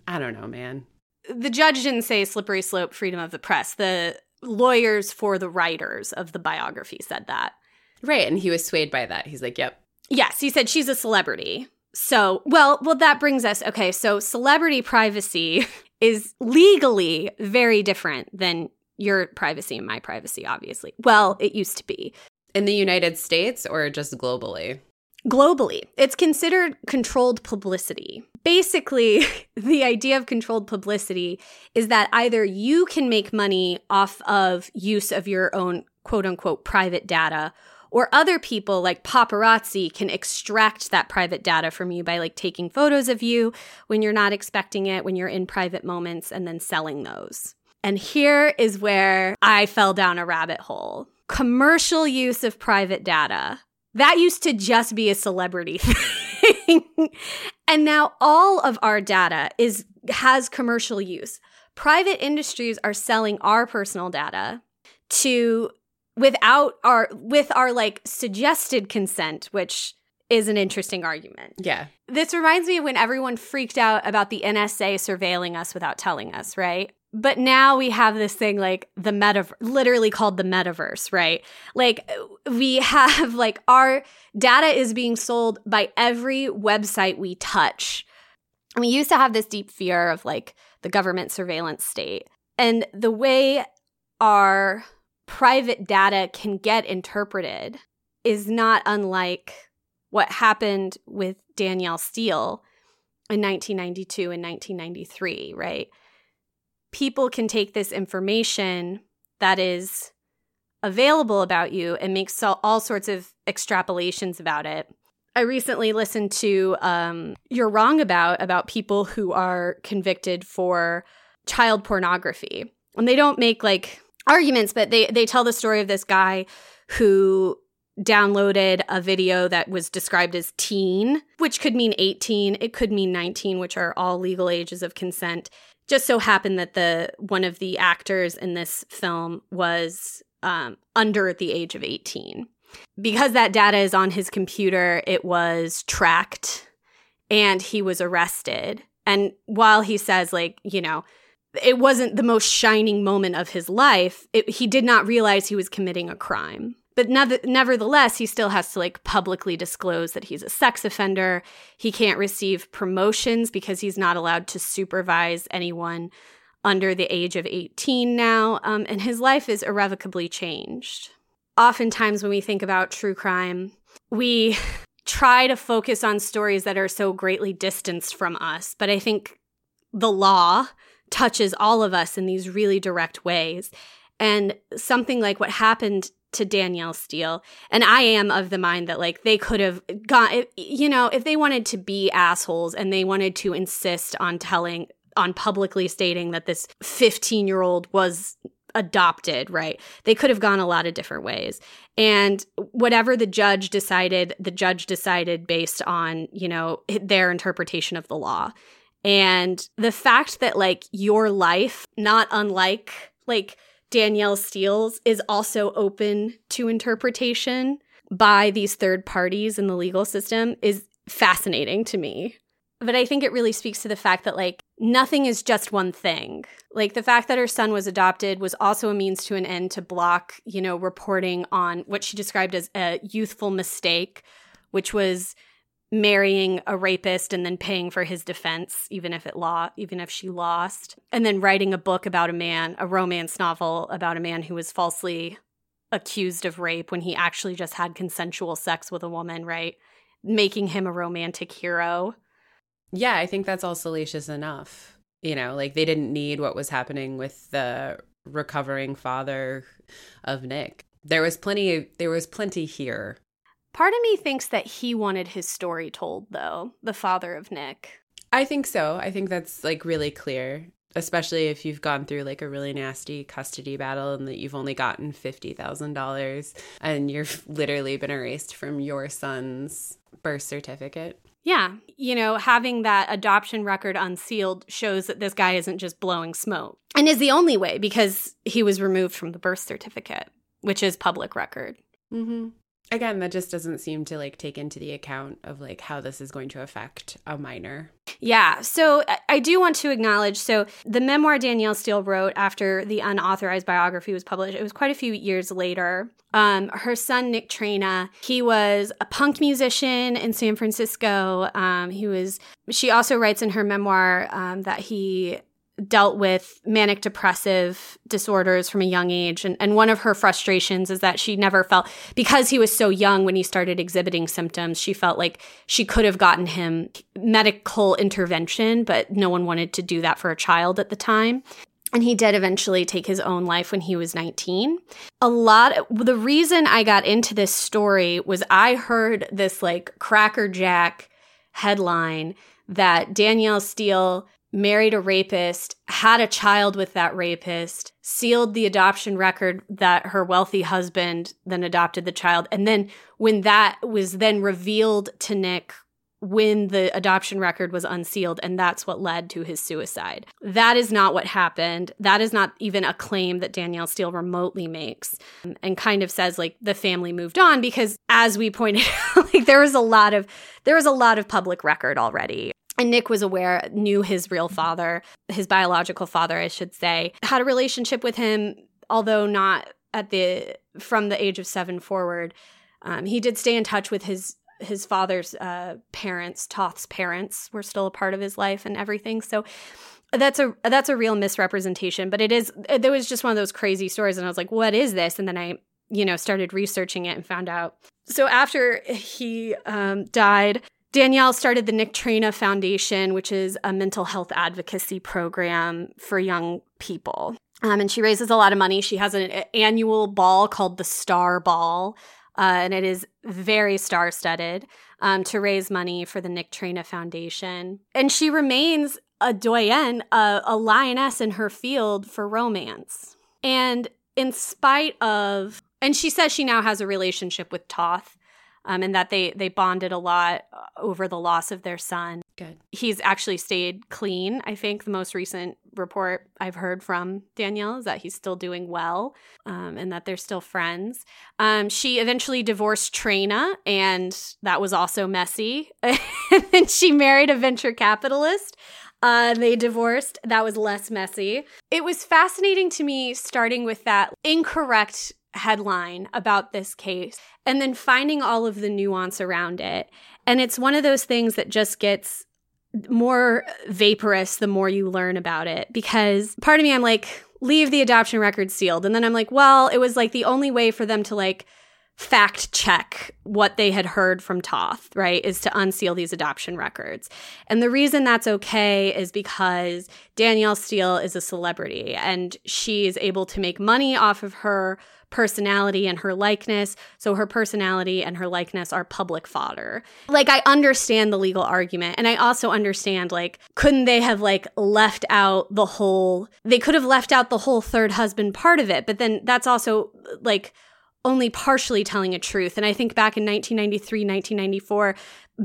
I don't know, man. The judge didn't say slippery slope, freedom of the press. The lawyers for the writers of the biography said that. Right, and he was swayed by that. He's like, yep. Yes, he said she's a celebrity. So, well, that brings us, okay, so celebrity privacy is legally very different than your privacy and my privacy, obviously. Well, it used to be. In the United States or just globally? Globally. It's considered controlled publicity. Basically, the idea of controlled publicity is that either you can make money off of use of your own quote-unquote private data, or other people like paparazzi can extract that private data from you by, like, taking photos of you when you're not expecting it, when you're in private moments, and then selling those. And here is where I fell down a rabbit hole. Commercial use of private data. That used to just be a celebrity thing. And now all of our data has commercial use. Private industries are selling our personal data with our like suggested consent, which is an interesting argument. Yeah. This reminds me of when everyone freaked out about the NSA surveilling us without telling us, right? But now we have this thing like the metaverse, literally called the metaverse, right? Like, we have, like, our data is being sold by every website we touch. And we used to have this deep fear of, like, the government surveillance state. And the way our private data can get interpreted is not unlike what happened with Danielle Steel in 1992 and 1993, right? People can take this information that is available about you and make all sorts of extrapolations about it. I recently listened to You're Wrong about people who are convicted for child pornography. And they don't make, like, arguments, but they tell the story of this guy who downloaded a video that was described as teen, which could mean 18, it could mean 19, which are all legal ages of consent. Just so happened that one of the actors in this film was under the age of 18. Because that data is on his computer, it was tracked, and he was arrested. And while he says, like, you know, it wasn't the most shining moment of his life, he did not realize he was committing a crime. But nevertheless, he still has to like publicly disclose that he's a sex offender. He can't receive promotions because he's not allowed to supervise anyone under the age of 18 now. And his life is irrevocably changed. Oftentimes when we think about true crime, we try to focus on stories that are so greatly distanced from us. But I think the law touches all of us in these really direct ways. And something like what happened to Danielle Steel, and I am of the mind that like they could have gone, you know, if they wanted to be assholes and they wanted to insist on telling, on publicly stating that this 15-year-old was adopted, right? They could have gone a lot of different ways. And whatever the judge decided based on, you know, their interpretation of the law. And the fact that like your life, not unlike like Danielle Steele's, is also open to interpretation by these third parties in the legal system is fascinating to me. But I think it really speaks to the fact that like nothing is just one thing. Like the fact that her son was adopted was also a means to an end to block, you know, reporting on what she described as a youthful mistake, which was marrying a rapist and then paying for his defense, even if she lost, and then writing a book about a man, a romance novel about a man who was falsely accused of rape when he actually just had consensual sex with a woman, right? Making him a romantic hero. Yeah, I think that's all salacious enough. You know, like they didn't need what was happening with the recovering father of Nick. There was plenty here. Part of me thinks that he wanted his story told, though, the father of Nick. I think so. I think that's, like, really clear, especially if you've gone through, like, a really nasty custody battle and that you've only gotten $50,000 and you've literally been erased from your son's birth certificate. Yeah. You know, having that adoption record unsealed shows that this guy isn't just blowing smoke and is the only way because he was removed from the birth certificate, which is public record. Mm-hmm. Again, that just doesn't seem to, like, take into the account of, like, how this is going to affect a minor. Yeah. So I do want to acknowledge, so the memoir Danielle Steel wrote after the unauthorized biography was published, it was quite a few years later. Her son, Nick Traina, he was a punk musician in San Francisco. She also writes in her memoir that he dealt with manic depressive disorders from a young age. And one of her frustrations is that she never felt, because he was so young when he started exhibiting symptoms, she felt like she could have gotten him medical intervention, but no one wanted to do that for a child at the time. And he did eventually take his own life when he was 19. The reason I got into this story was I heard this like Cracker Jack headline that Danielle Steel married a rapist, had a child with that rapist, sealed the adoption record that her wealthy husband then adopted the child. And then when that was then revealed to Nick, when the adoption record was unsealed, and that's what led to his suicide. That is not what happened. That is not even a claim that Danielle Steel remotely makes, and kind of says like the family moved on because, as we pointed out, like there was a lot of public record already. And Nick was aware, knew his real father, his biological father, I should say, had a relationship with him, although not from the age of 7 forward. He did stay in touch with his father's parents. Toth's parents were still a part of his life and everything. So that's a real misrepresentation. But there was just one of those crazy stories, and I was like, what is this? And then I, you know, started researching it and found out. So after he died, Danielle started the Nick Traina Foundation, which is a mental health advocacy program for young people. And she raises a lot of money. She has an annual ball called the Star Ball, and it is very star-studded to raise money for the Nick Traina Foundation. And she remains a doyenne, a lioness in her field for romance. And in spite of – and she says she now has a relationship with Toth. And that they bonded a lot over the loss of their son. Good. He's actually stayed clean. I think the most recent report I've heard from Danielle is that he's still doing well, and that they're still friends. She eventually divorced Traina, and that was also messy. And she married a venture capitalist. They divorced. That was less messy. It was fascinating to me, starting with that incorrect headline about this case and then finding all of the nuance around it. And it's one of those things that just gets more vaporous the more you learn about it, because part of me, I'm like, leave the adoption record sealed. And then I'm like, well, it was like the only way for them to like fact check what they had heard from Toth, right, is to unseal these adoption records. And the reason that's okay is because Danielle Steel is a celebrity and she is able to make money off of her personality and her likeness. So her personality and her likeness are public fodder. Like, I understand the legal argument. And I also understand, like, couldn't they have like left out the whole, they could have left out the whole third husband part of it. But then that's also like only partially telling a truth. And I think back in 1993, 1994,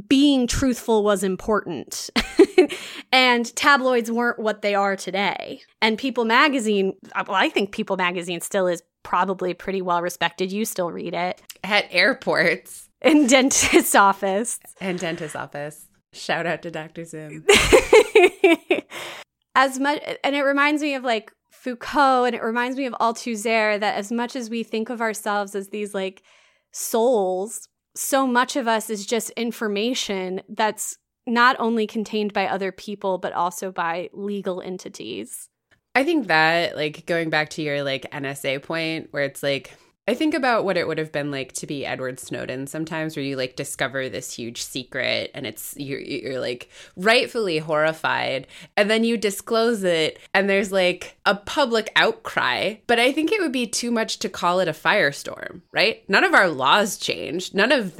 being truthful was important. And tabloids weren't what they are today. And People magazine, well, I think People magazine still is probably pretty well respected. You still read it. At airports. And dentist's office. And dentist's office. Shout out to Dr. Zoom. As much, and it reminds me of like Foucault, and it reminds me of Althusser, that as much as we think of ourselves as these like souls, so much of us is just information that's not only contained by other people, but also by legal entities. I think that, like, going back to your like NSA point, where it's like, I think about what it would have been like to be Edward Snowden sometimes, where you like discover this huge secret and it's you're like rightfully horrified, and then you disclose it and there's like a public outcry. But I think it would be too much to call it a firestorm, right? None of our laws changed. None of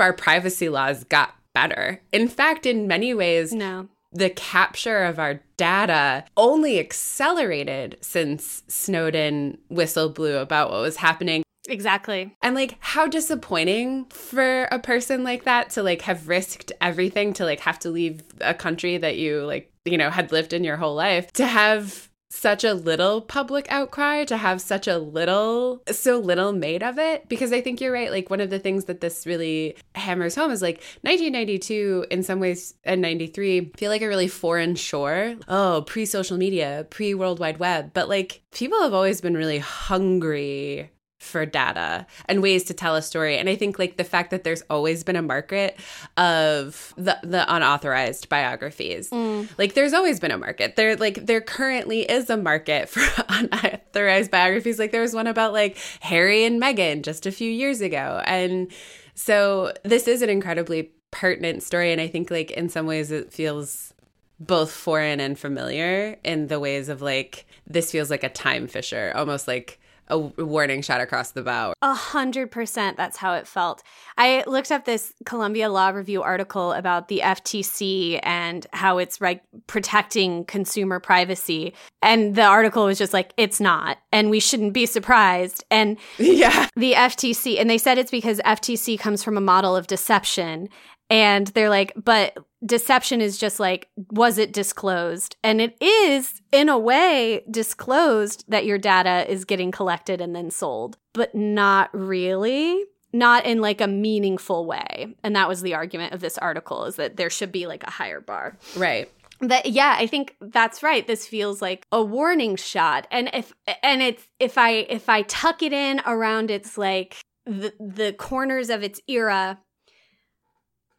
our privacy laws got better. In fact, in many ways, no. The capture of our data only accelerated since Snowden whistle blew about what was happening. Exactly. And like, how disappointing for a person like that to like have risked everything, to like have to leave a country that you like, you know, had lived in your whole life, to have such a little public outcry, to have such a little, so little made of it. Because I think you're right. Like, one of the things that this really hammers home is like 1992 in some ways and 93 feel like a really foreign shore. Oh, pre-social media, pre-World Wide Web. But like, people have always been really hungry for data and ways to tell a story. And I think like the fact that there's always been a market of the unauthorized biographies, like there's always been a market. There currently is a market for unauthorized biographies. Like, there was one about like Harry and Meghan just a few years ago. And so this is an incredibly pertinent story. And I think like in some ways it feels both foreign and familiar in the ways of like, this feels like a time fissure, almost like a warning shot across the bow. 100%. That's how it felt. I looked up this Columbia Law Review article about the FTC and how it's protecting consumer privacy. And the article was just like, it's not. And we shouldn't be surprised. And yeah, the FTC, and they said it's because FTC comes from a model of deception. And they're like, but deception is just like, was it disclosed? And it is, in a way, disclosed that your data is getting collected and then sold, but not really, not in like a meaningful way. And that was the argument of this article, is that there should be like a higher bar. Right. But yeah, I think that's right. This feels like a warning shot. And if I tuck it in around its like the corners of its era,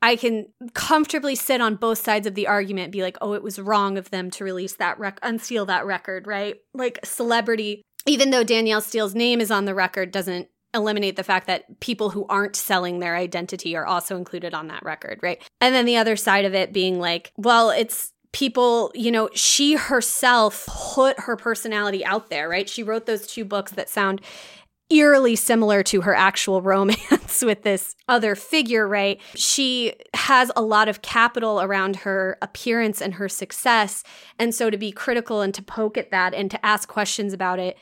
I can comfortably sit on both sides of the argument, be like, oh, it was wrong of them to release that unseal that record, right? Like, celebrity, even though Danielle Steele's name is on the record, doesn't eliminate the fact that people who aren't selling their identity are also included on that record, right? And then the other side of it being like, well, it's people, you know, she herself put her personality out there, right? She wrote those two books that sound eerily similar to her actual romance with this other figure, right? She has a lot of capital around her appearance and her success. And so to be critical and to poke at that and to ask questions about it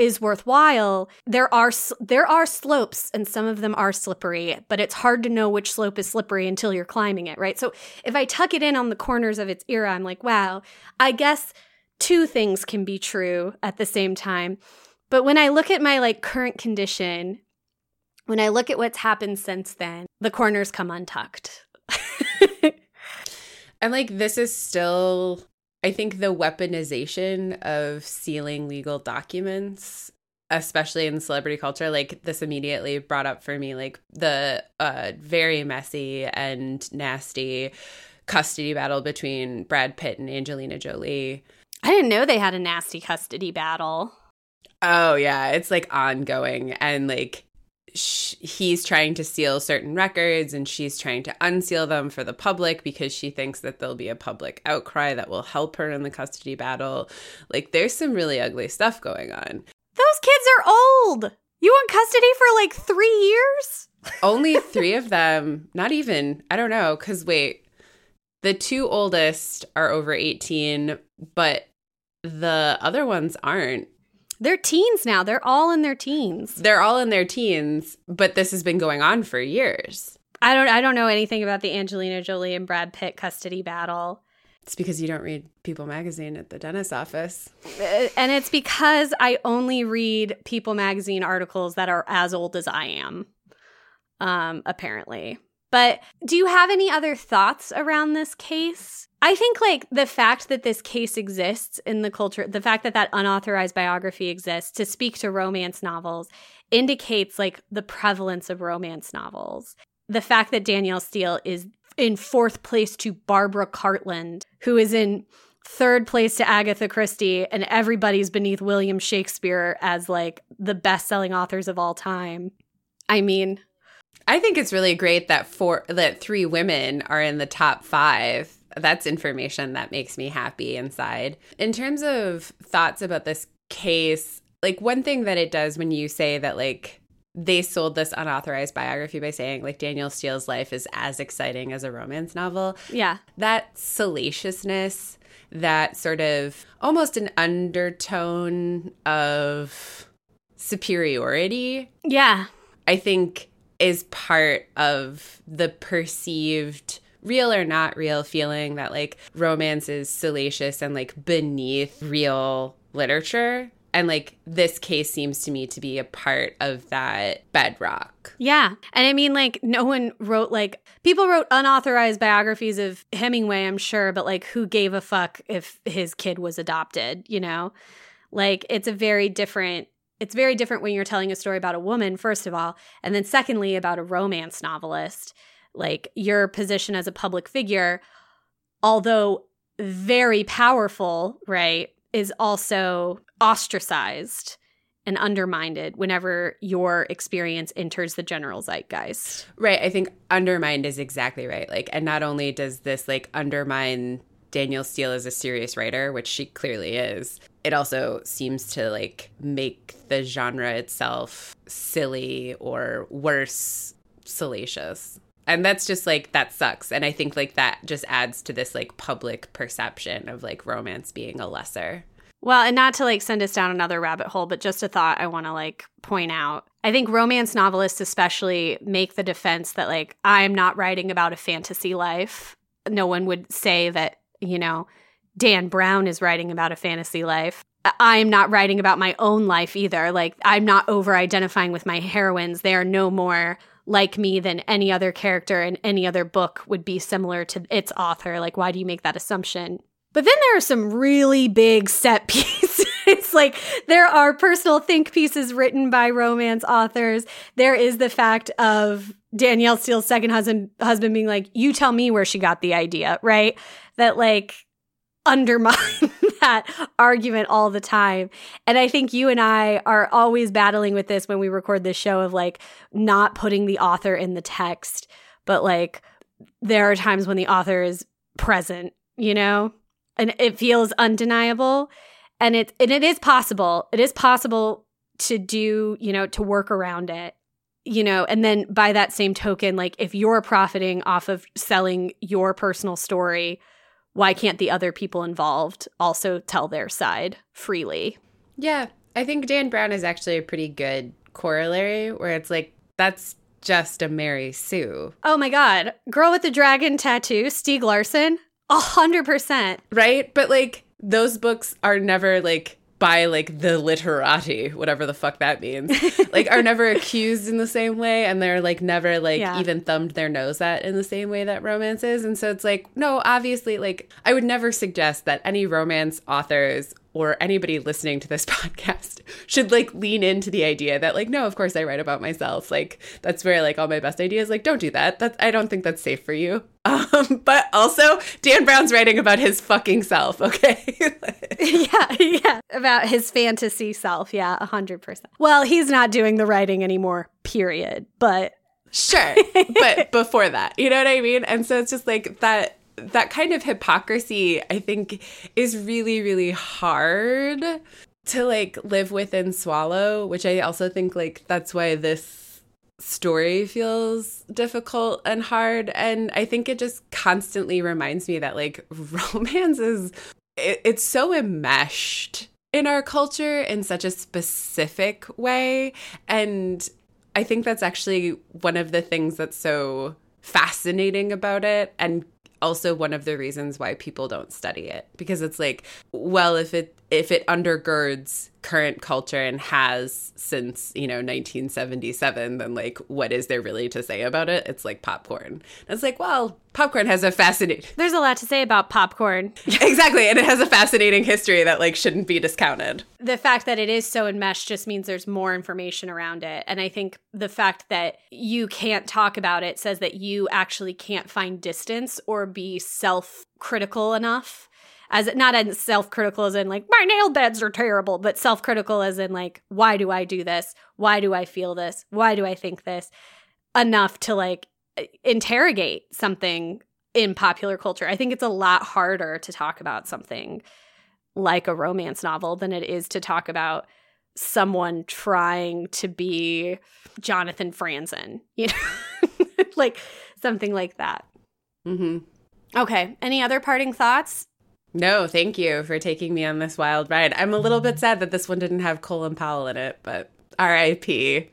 is worthwhile. There are slopes, and some of them are slippery, but it's hard to know which slope is slippery until you're climbing it, right? So if I tuck it in on the corners of its era, I'm like, wow, I guess two things can be true at the same time. But when I look at my like current condition, when I look at what's happened since then, the corners come untucked. And like, this is still, I think, the weaponization of sealing legal documents especially in celebrity culture, like this immediately brought up for me, like the very messy and nasty custody battle between Brad Pitt and Angelina Jolie. I didn't know they had a nasty custody battle. Oh, yeah. It's like ongoing. And like he's trying to seal certain records and she's trying to unseal them for the public because she thinks that there'll be a public outcry that will help her in the custody battle. Like there's some really ugly stuff going on. Those kids are old. You want custody for like 3 years? Only 3 of them. Not even. I don't know. Because wait, the 2 oldest are over 18, but the other ones aren't. They're teens now. They're all in their teens. They're all in their teens, but this has been going on for years. I don't know anything about the Angelina Jolie and Brad Pitt custody battle. It's because you don't read People magazine at the dentist's office. And it's because I only read People magazine articles that are as old as I am, apparently. But do you have any other thoughts around this case? I think like the fact that this case exists in the culture, the fact that that unauthorized biography exists to speak to romance novels indicates like the prevalence of romance novels. The fact that Danielle Steel is in 4th place to Barbara Cartland, who is in 3rd place to Agatha Christie, and everybody's beneath William Shakespeare as like the best-selling authors of all time. I mean, I think it's really great that that 3 women are in the top 5. That's information that makes me happy inside. In terms of thoughts about this case, like one thing that it does when you say that like they sold this unauthorized biography by saying like Danielle Steele's life is as exciting as a romance novel. Yeah. That salaciousness, that sort of almost an undertone of superiority. Yeah. I think is part of the perceived real or not real feeling that like romance is salacious and like beneath real literature. And like this case seems to me to be a part of that bedrock. Yeah. And I mean like no one wrote like people wrote unauthorized biographies of Hemingway, I'm sure. But like who gave a fuck if his kid was adopted, you know? Like it's very different when you're telling a story about a woman, first of all. And then secondly, about a romance novelist. Like your position as a public figure, although very powerful, right, is also ostracized and undermined whenever your experience enters the general zeitgeist. Right. I think undermined is exactly right. Like, and not only does this like undermine Danielle Steel as a serious writer, which she clearly is, it also seems to like make the genre itself silly or worse, salacious. And that's just like, that sucks. And I think like that just adds to this like public perception of like romance being a lesser. Well, and not to like send us down another rabbit hole, but just a thought I want to like point out. I think romance novelists especially make the defense that like, I'm not writing about a fantasy life. No one would say that, you know, Dan Brown is writing about a fantasy life. I'm not writing about my own life either. Like I'm not over-identifying with my heroines. They are no more like me than any other character in any other book would be similar to its author. Like, why do you make that assumption? But then there are some really big set pieces. Like, there are personal think pieces written by romance authors. There is the fact of Danielle Steele's second husband being like, you tell me where she got the idea, right? That, like, undermine that argument all the time. And I think you and I are always battling with this when we record this show of like not putting the author in the text, but like there are times when the author is present, you know, and it feels undeniable. And it is possible. It is possible to do, you know, to work around it, you know. And then by that same token, like if you're profiting off of selling your personal story, why can't the other people involved also tell their side freely? Yeah, I think Dan Brown is actually a pretty good corollary where it's like, that's just a Mary Sue. Oh my God. Girl with the Dragon Tattoo, Stieg Larsson, 100%. Right? But like those books are never like by like the literati, whatever the fuck that means, like are never accused in the same way. And they're like never like even thumbed their nose at in the same way that romance is. And so it's like, no, obviously, like I would never suggest that any romance authors or anybody listening to this podcast should like lean into the idea that like, no, of course I write about myself. Like that's where like all my best ideas, like don't do that. I don't think that's safe for you. But also Dan Brown's writing about his fucking self. Okay. Yeah. About his fantasy self. Yeah. 100%. Well, he's not doing the writing anymore, period. But sure. But before that, you know what I mean? And so it's just like that kind of hypocrisy, I think, is really, really hard to like live with and swallow, which I also think like that's why this story feels difficult and hard. And I think it just constantly reminds me that like romance is, it's so enmeshed in our culture in such a specific way. And I think that's actually one of the things that's so fascinating about it, and also one of the reasons why people don't study it, because it's like, well, if it undergirds current culture and has since, you know, 1977, then like what is there really to say about it? It's like popcorn. And it's like, well, popcorn has a fascinating... There's a lot to say about popcorn. Exactly. And it has a fascinating history that like shouldn't be discounted. The fact that it is so enmeshed just means there's more information around it. And I think the fact that you can't talk about it says that you actually can't find distance or be self-critical enough. As not as self-critical as in like, my nail beds are terrible, but self-critical as in like, why do I do this? Why do I feel this? Why do I think this? Enough to like interrogate something in popular culture. I think it's a lot harder to talk about something like a romance novel than it is to talk about someone trying to be Jonathan Franzen, you know, like something like that. Mm-hmm. Okay. Any other parting thoughts? No, thank you for taking me on this wild ride. I'm a little bit sad that this one didn't have Colin Powell in it, but R.I.P.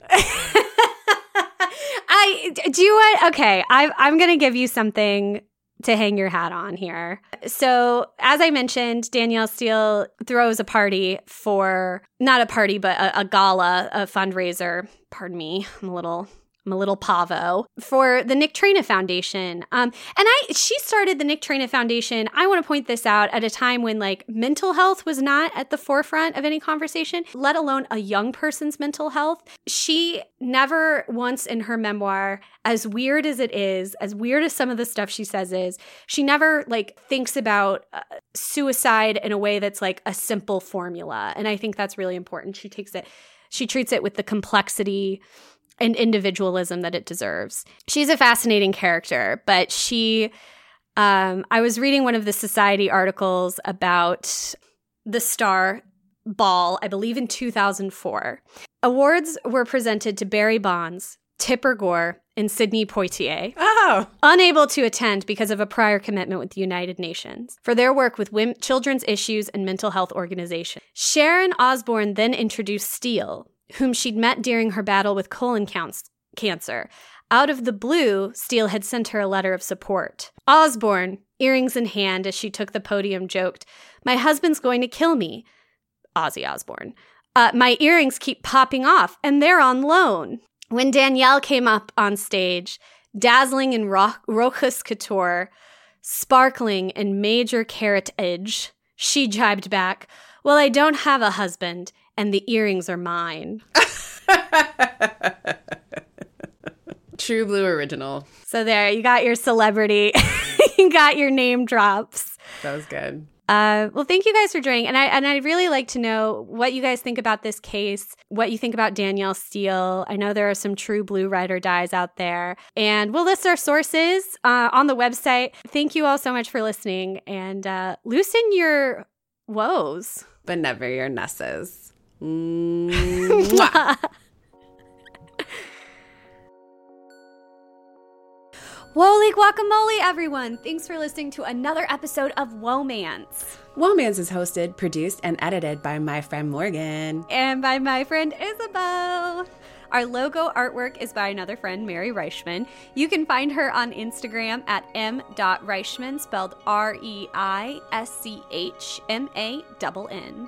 I'm going to give you something to hang your hat on here. So as I mentioned, Danielle Steel throws a party for, not a party, but a gala, a fundraiser. Pardon me, I'm a little pavo for the Nick Traina Foundation. She started the Nick Traina Foundation. I want to point this out at a time when like mental health was not at the forefront of any conversation, let alone a young person's mental health. She never once in her memoir, as weird as it is, as weird as some of the stuff she says is, she never like thinks about suicide in a way that's like a simple formula. And I think that's really important. She treats it with the complexity and individualism that it deserves. She's a fascinating character, but she, I was reading one of the Society articles about the Star Ball, I believe in 2004. Awards were presented to Barry Bonds, Tipper Gore, and Sidney Poitier, unable to attend because of a prior commitment with the United Nations for their work with children's issues and mental health organizations. Sharon Osbourne then introduced Steele, whom she'd met during her battle with colon cancer. Out of the blue, Steele had sent her a letter of support. Osborne, earrings in hand as she took the podium, joked, "My husband's going to kill me." Ozzy Osbourne. "My earrings keep popping off, and they're on loan." When Danielle came up on stage, dazzling in raucous couture, sparkling in major carrot edge, she jibed back, "Well, I don't have a husband, and the earrings are mine." True blue original. So there, you got your celebrity. You got your name drops. That was good. Well, thank you guys for joining. And I'd really like to know what you guys think about this case, what you think about Danielle Steel. I know there are some true blue ride or dies out there. And we'll list our sources on the website. Thank you all so much for listening. And loosen your woes. But never your nusses. Woly guacamole, everyone! Thanks for listening to another episode of Womance. Womance is hosted, produced, and edited by my friend Morgan. And by my friend Isabeau. Our logo artwork is by another friend, Mary Reichman. You can find her on Instagram at m.reichman, spelled R-E-I-S-C-H-M-A-N-N.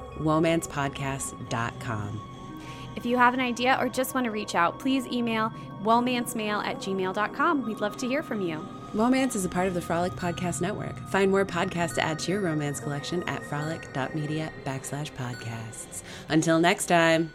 womancepodcast.com. If you have an idea or just want to reach out, please email womancemail@gmail.com. We'd love to hear from you. Womance is a part of the Frolic Podcast Network. Find more podcasts to add to your romance collection at frolic.media/podcasts. Until next time.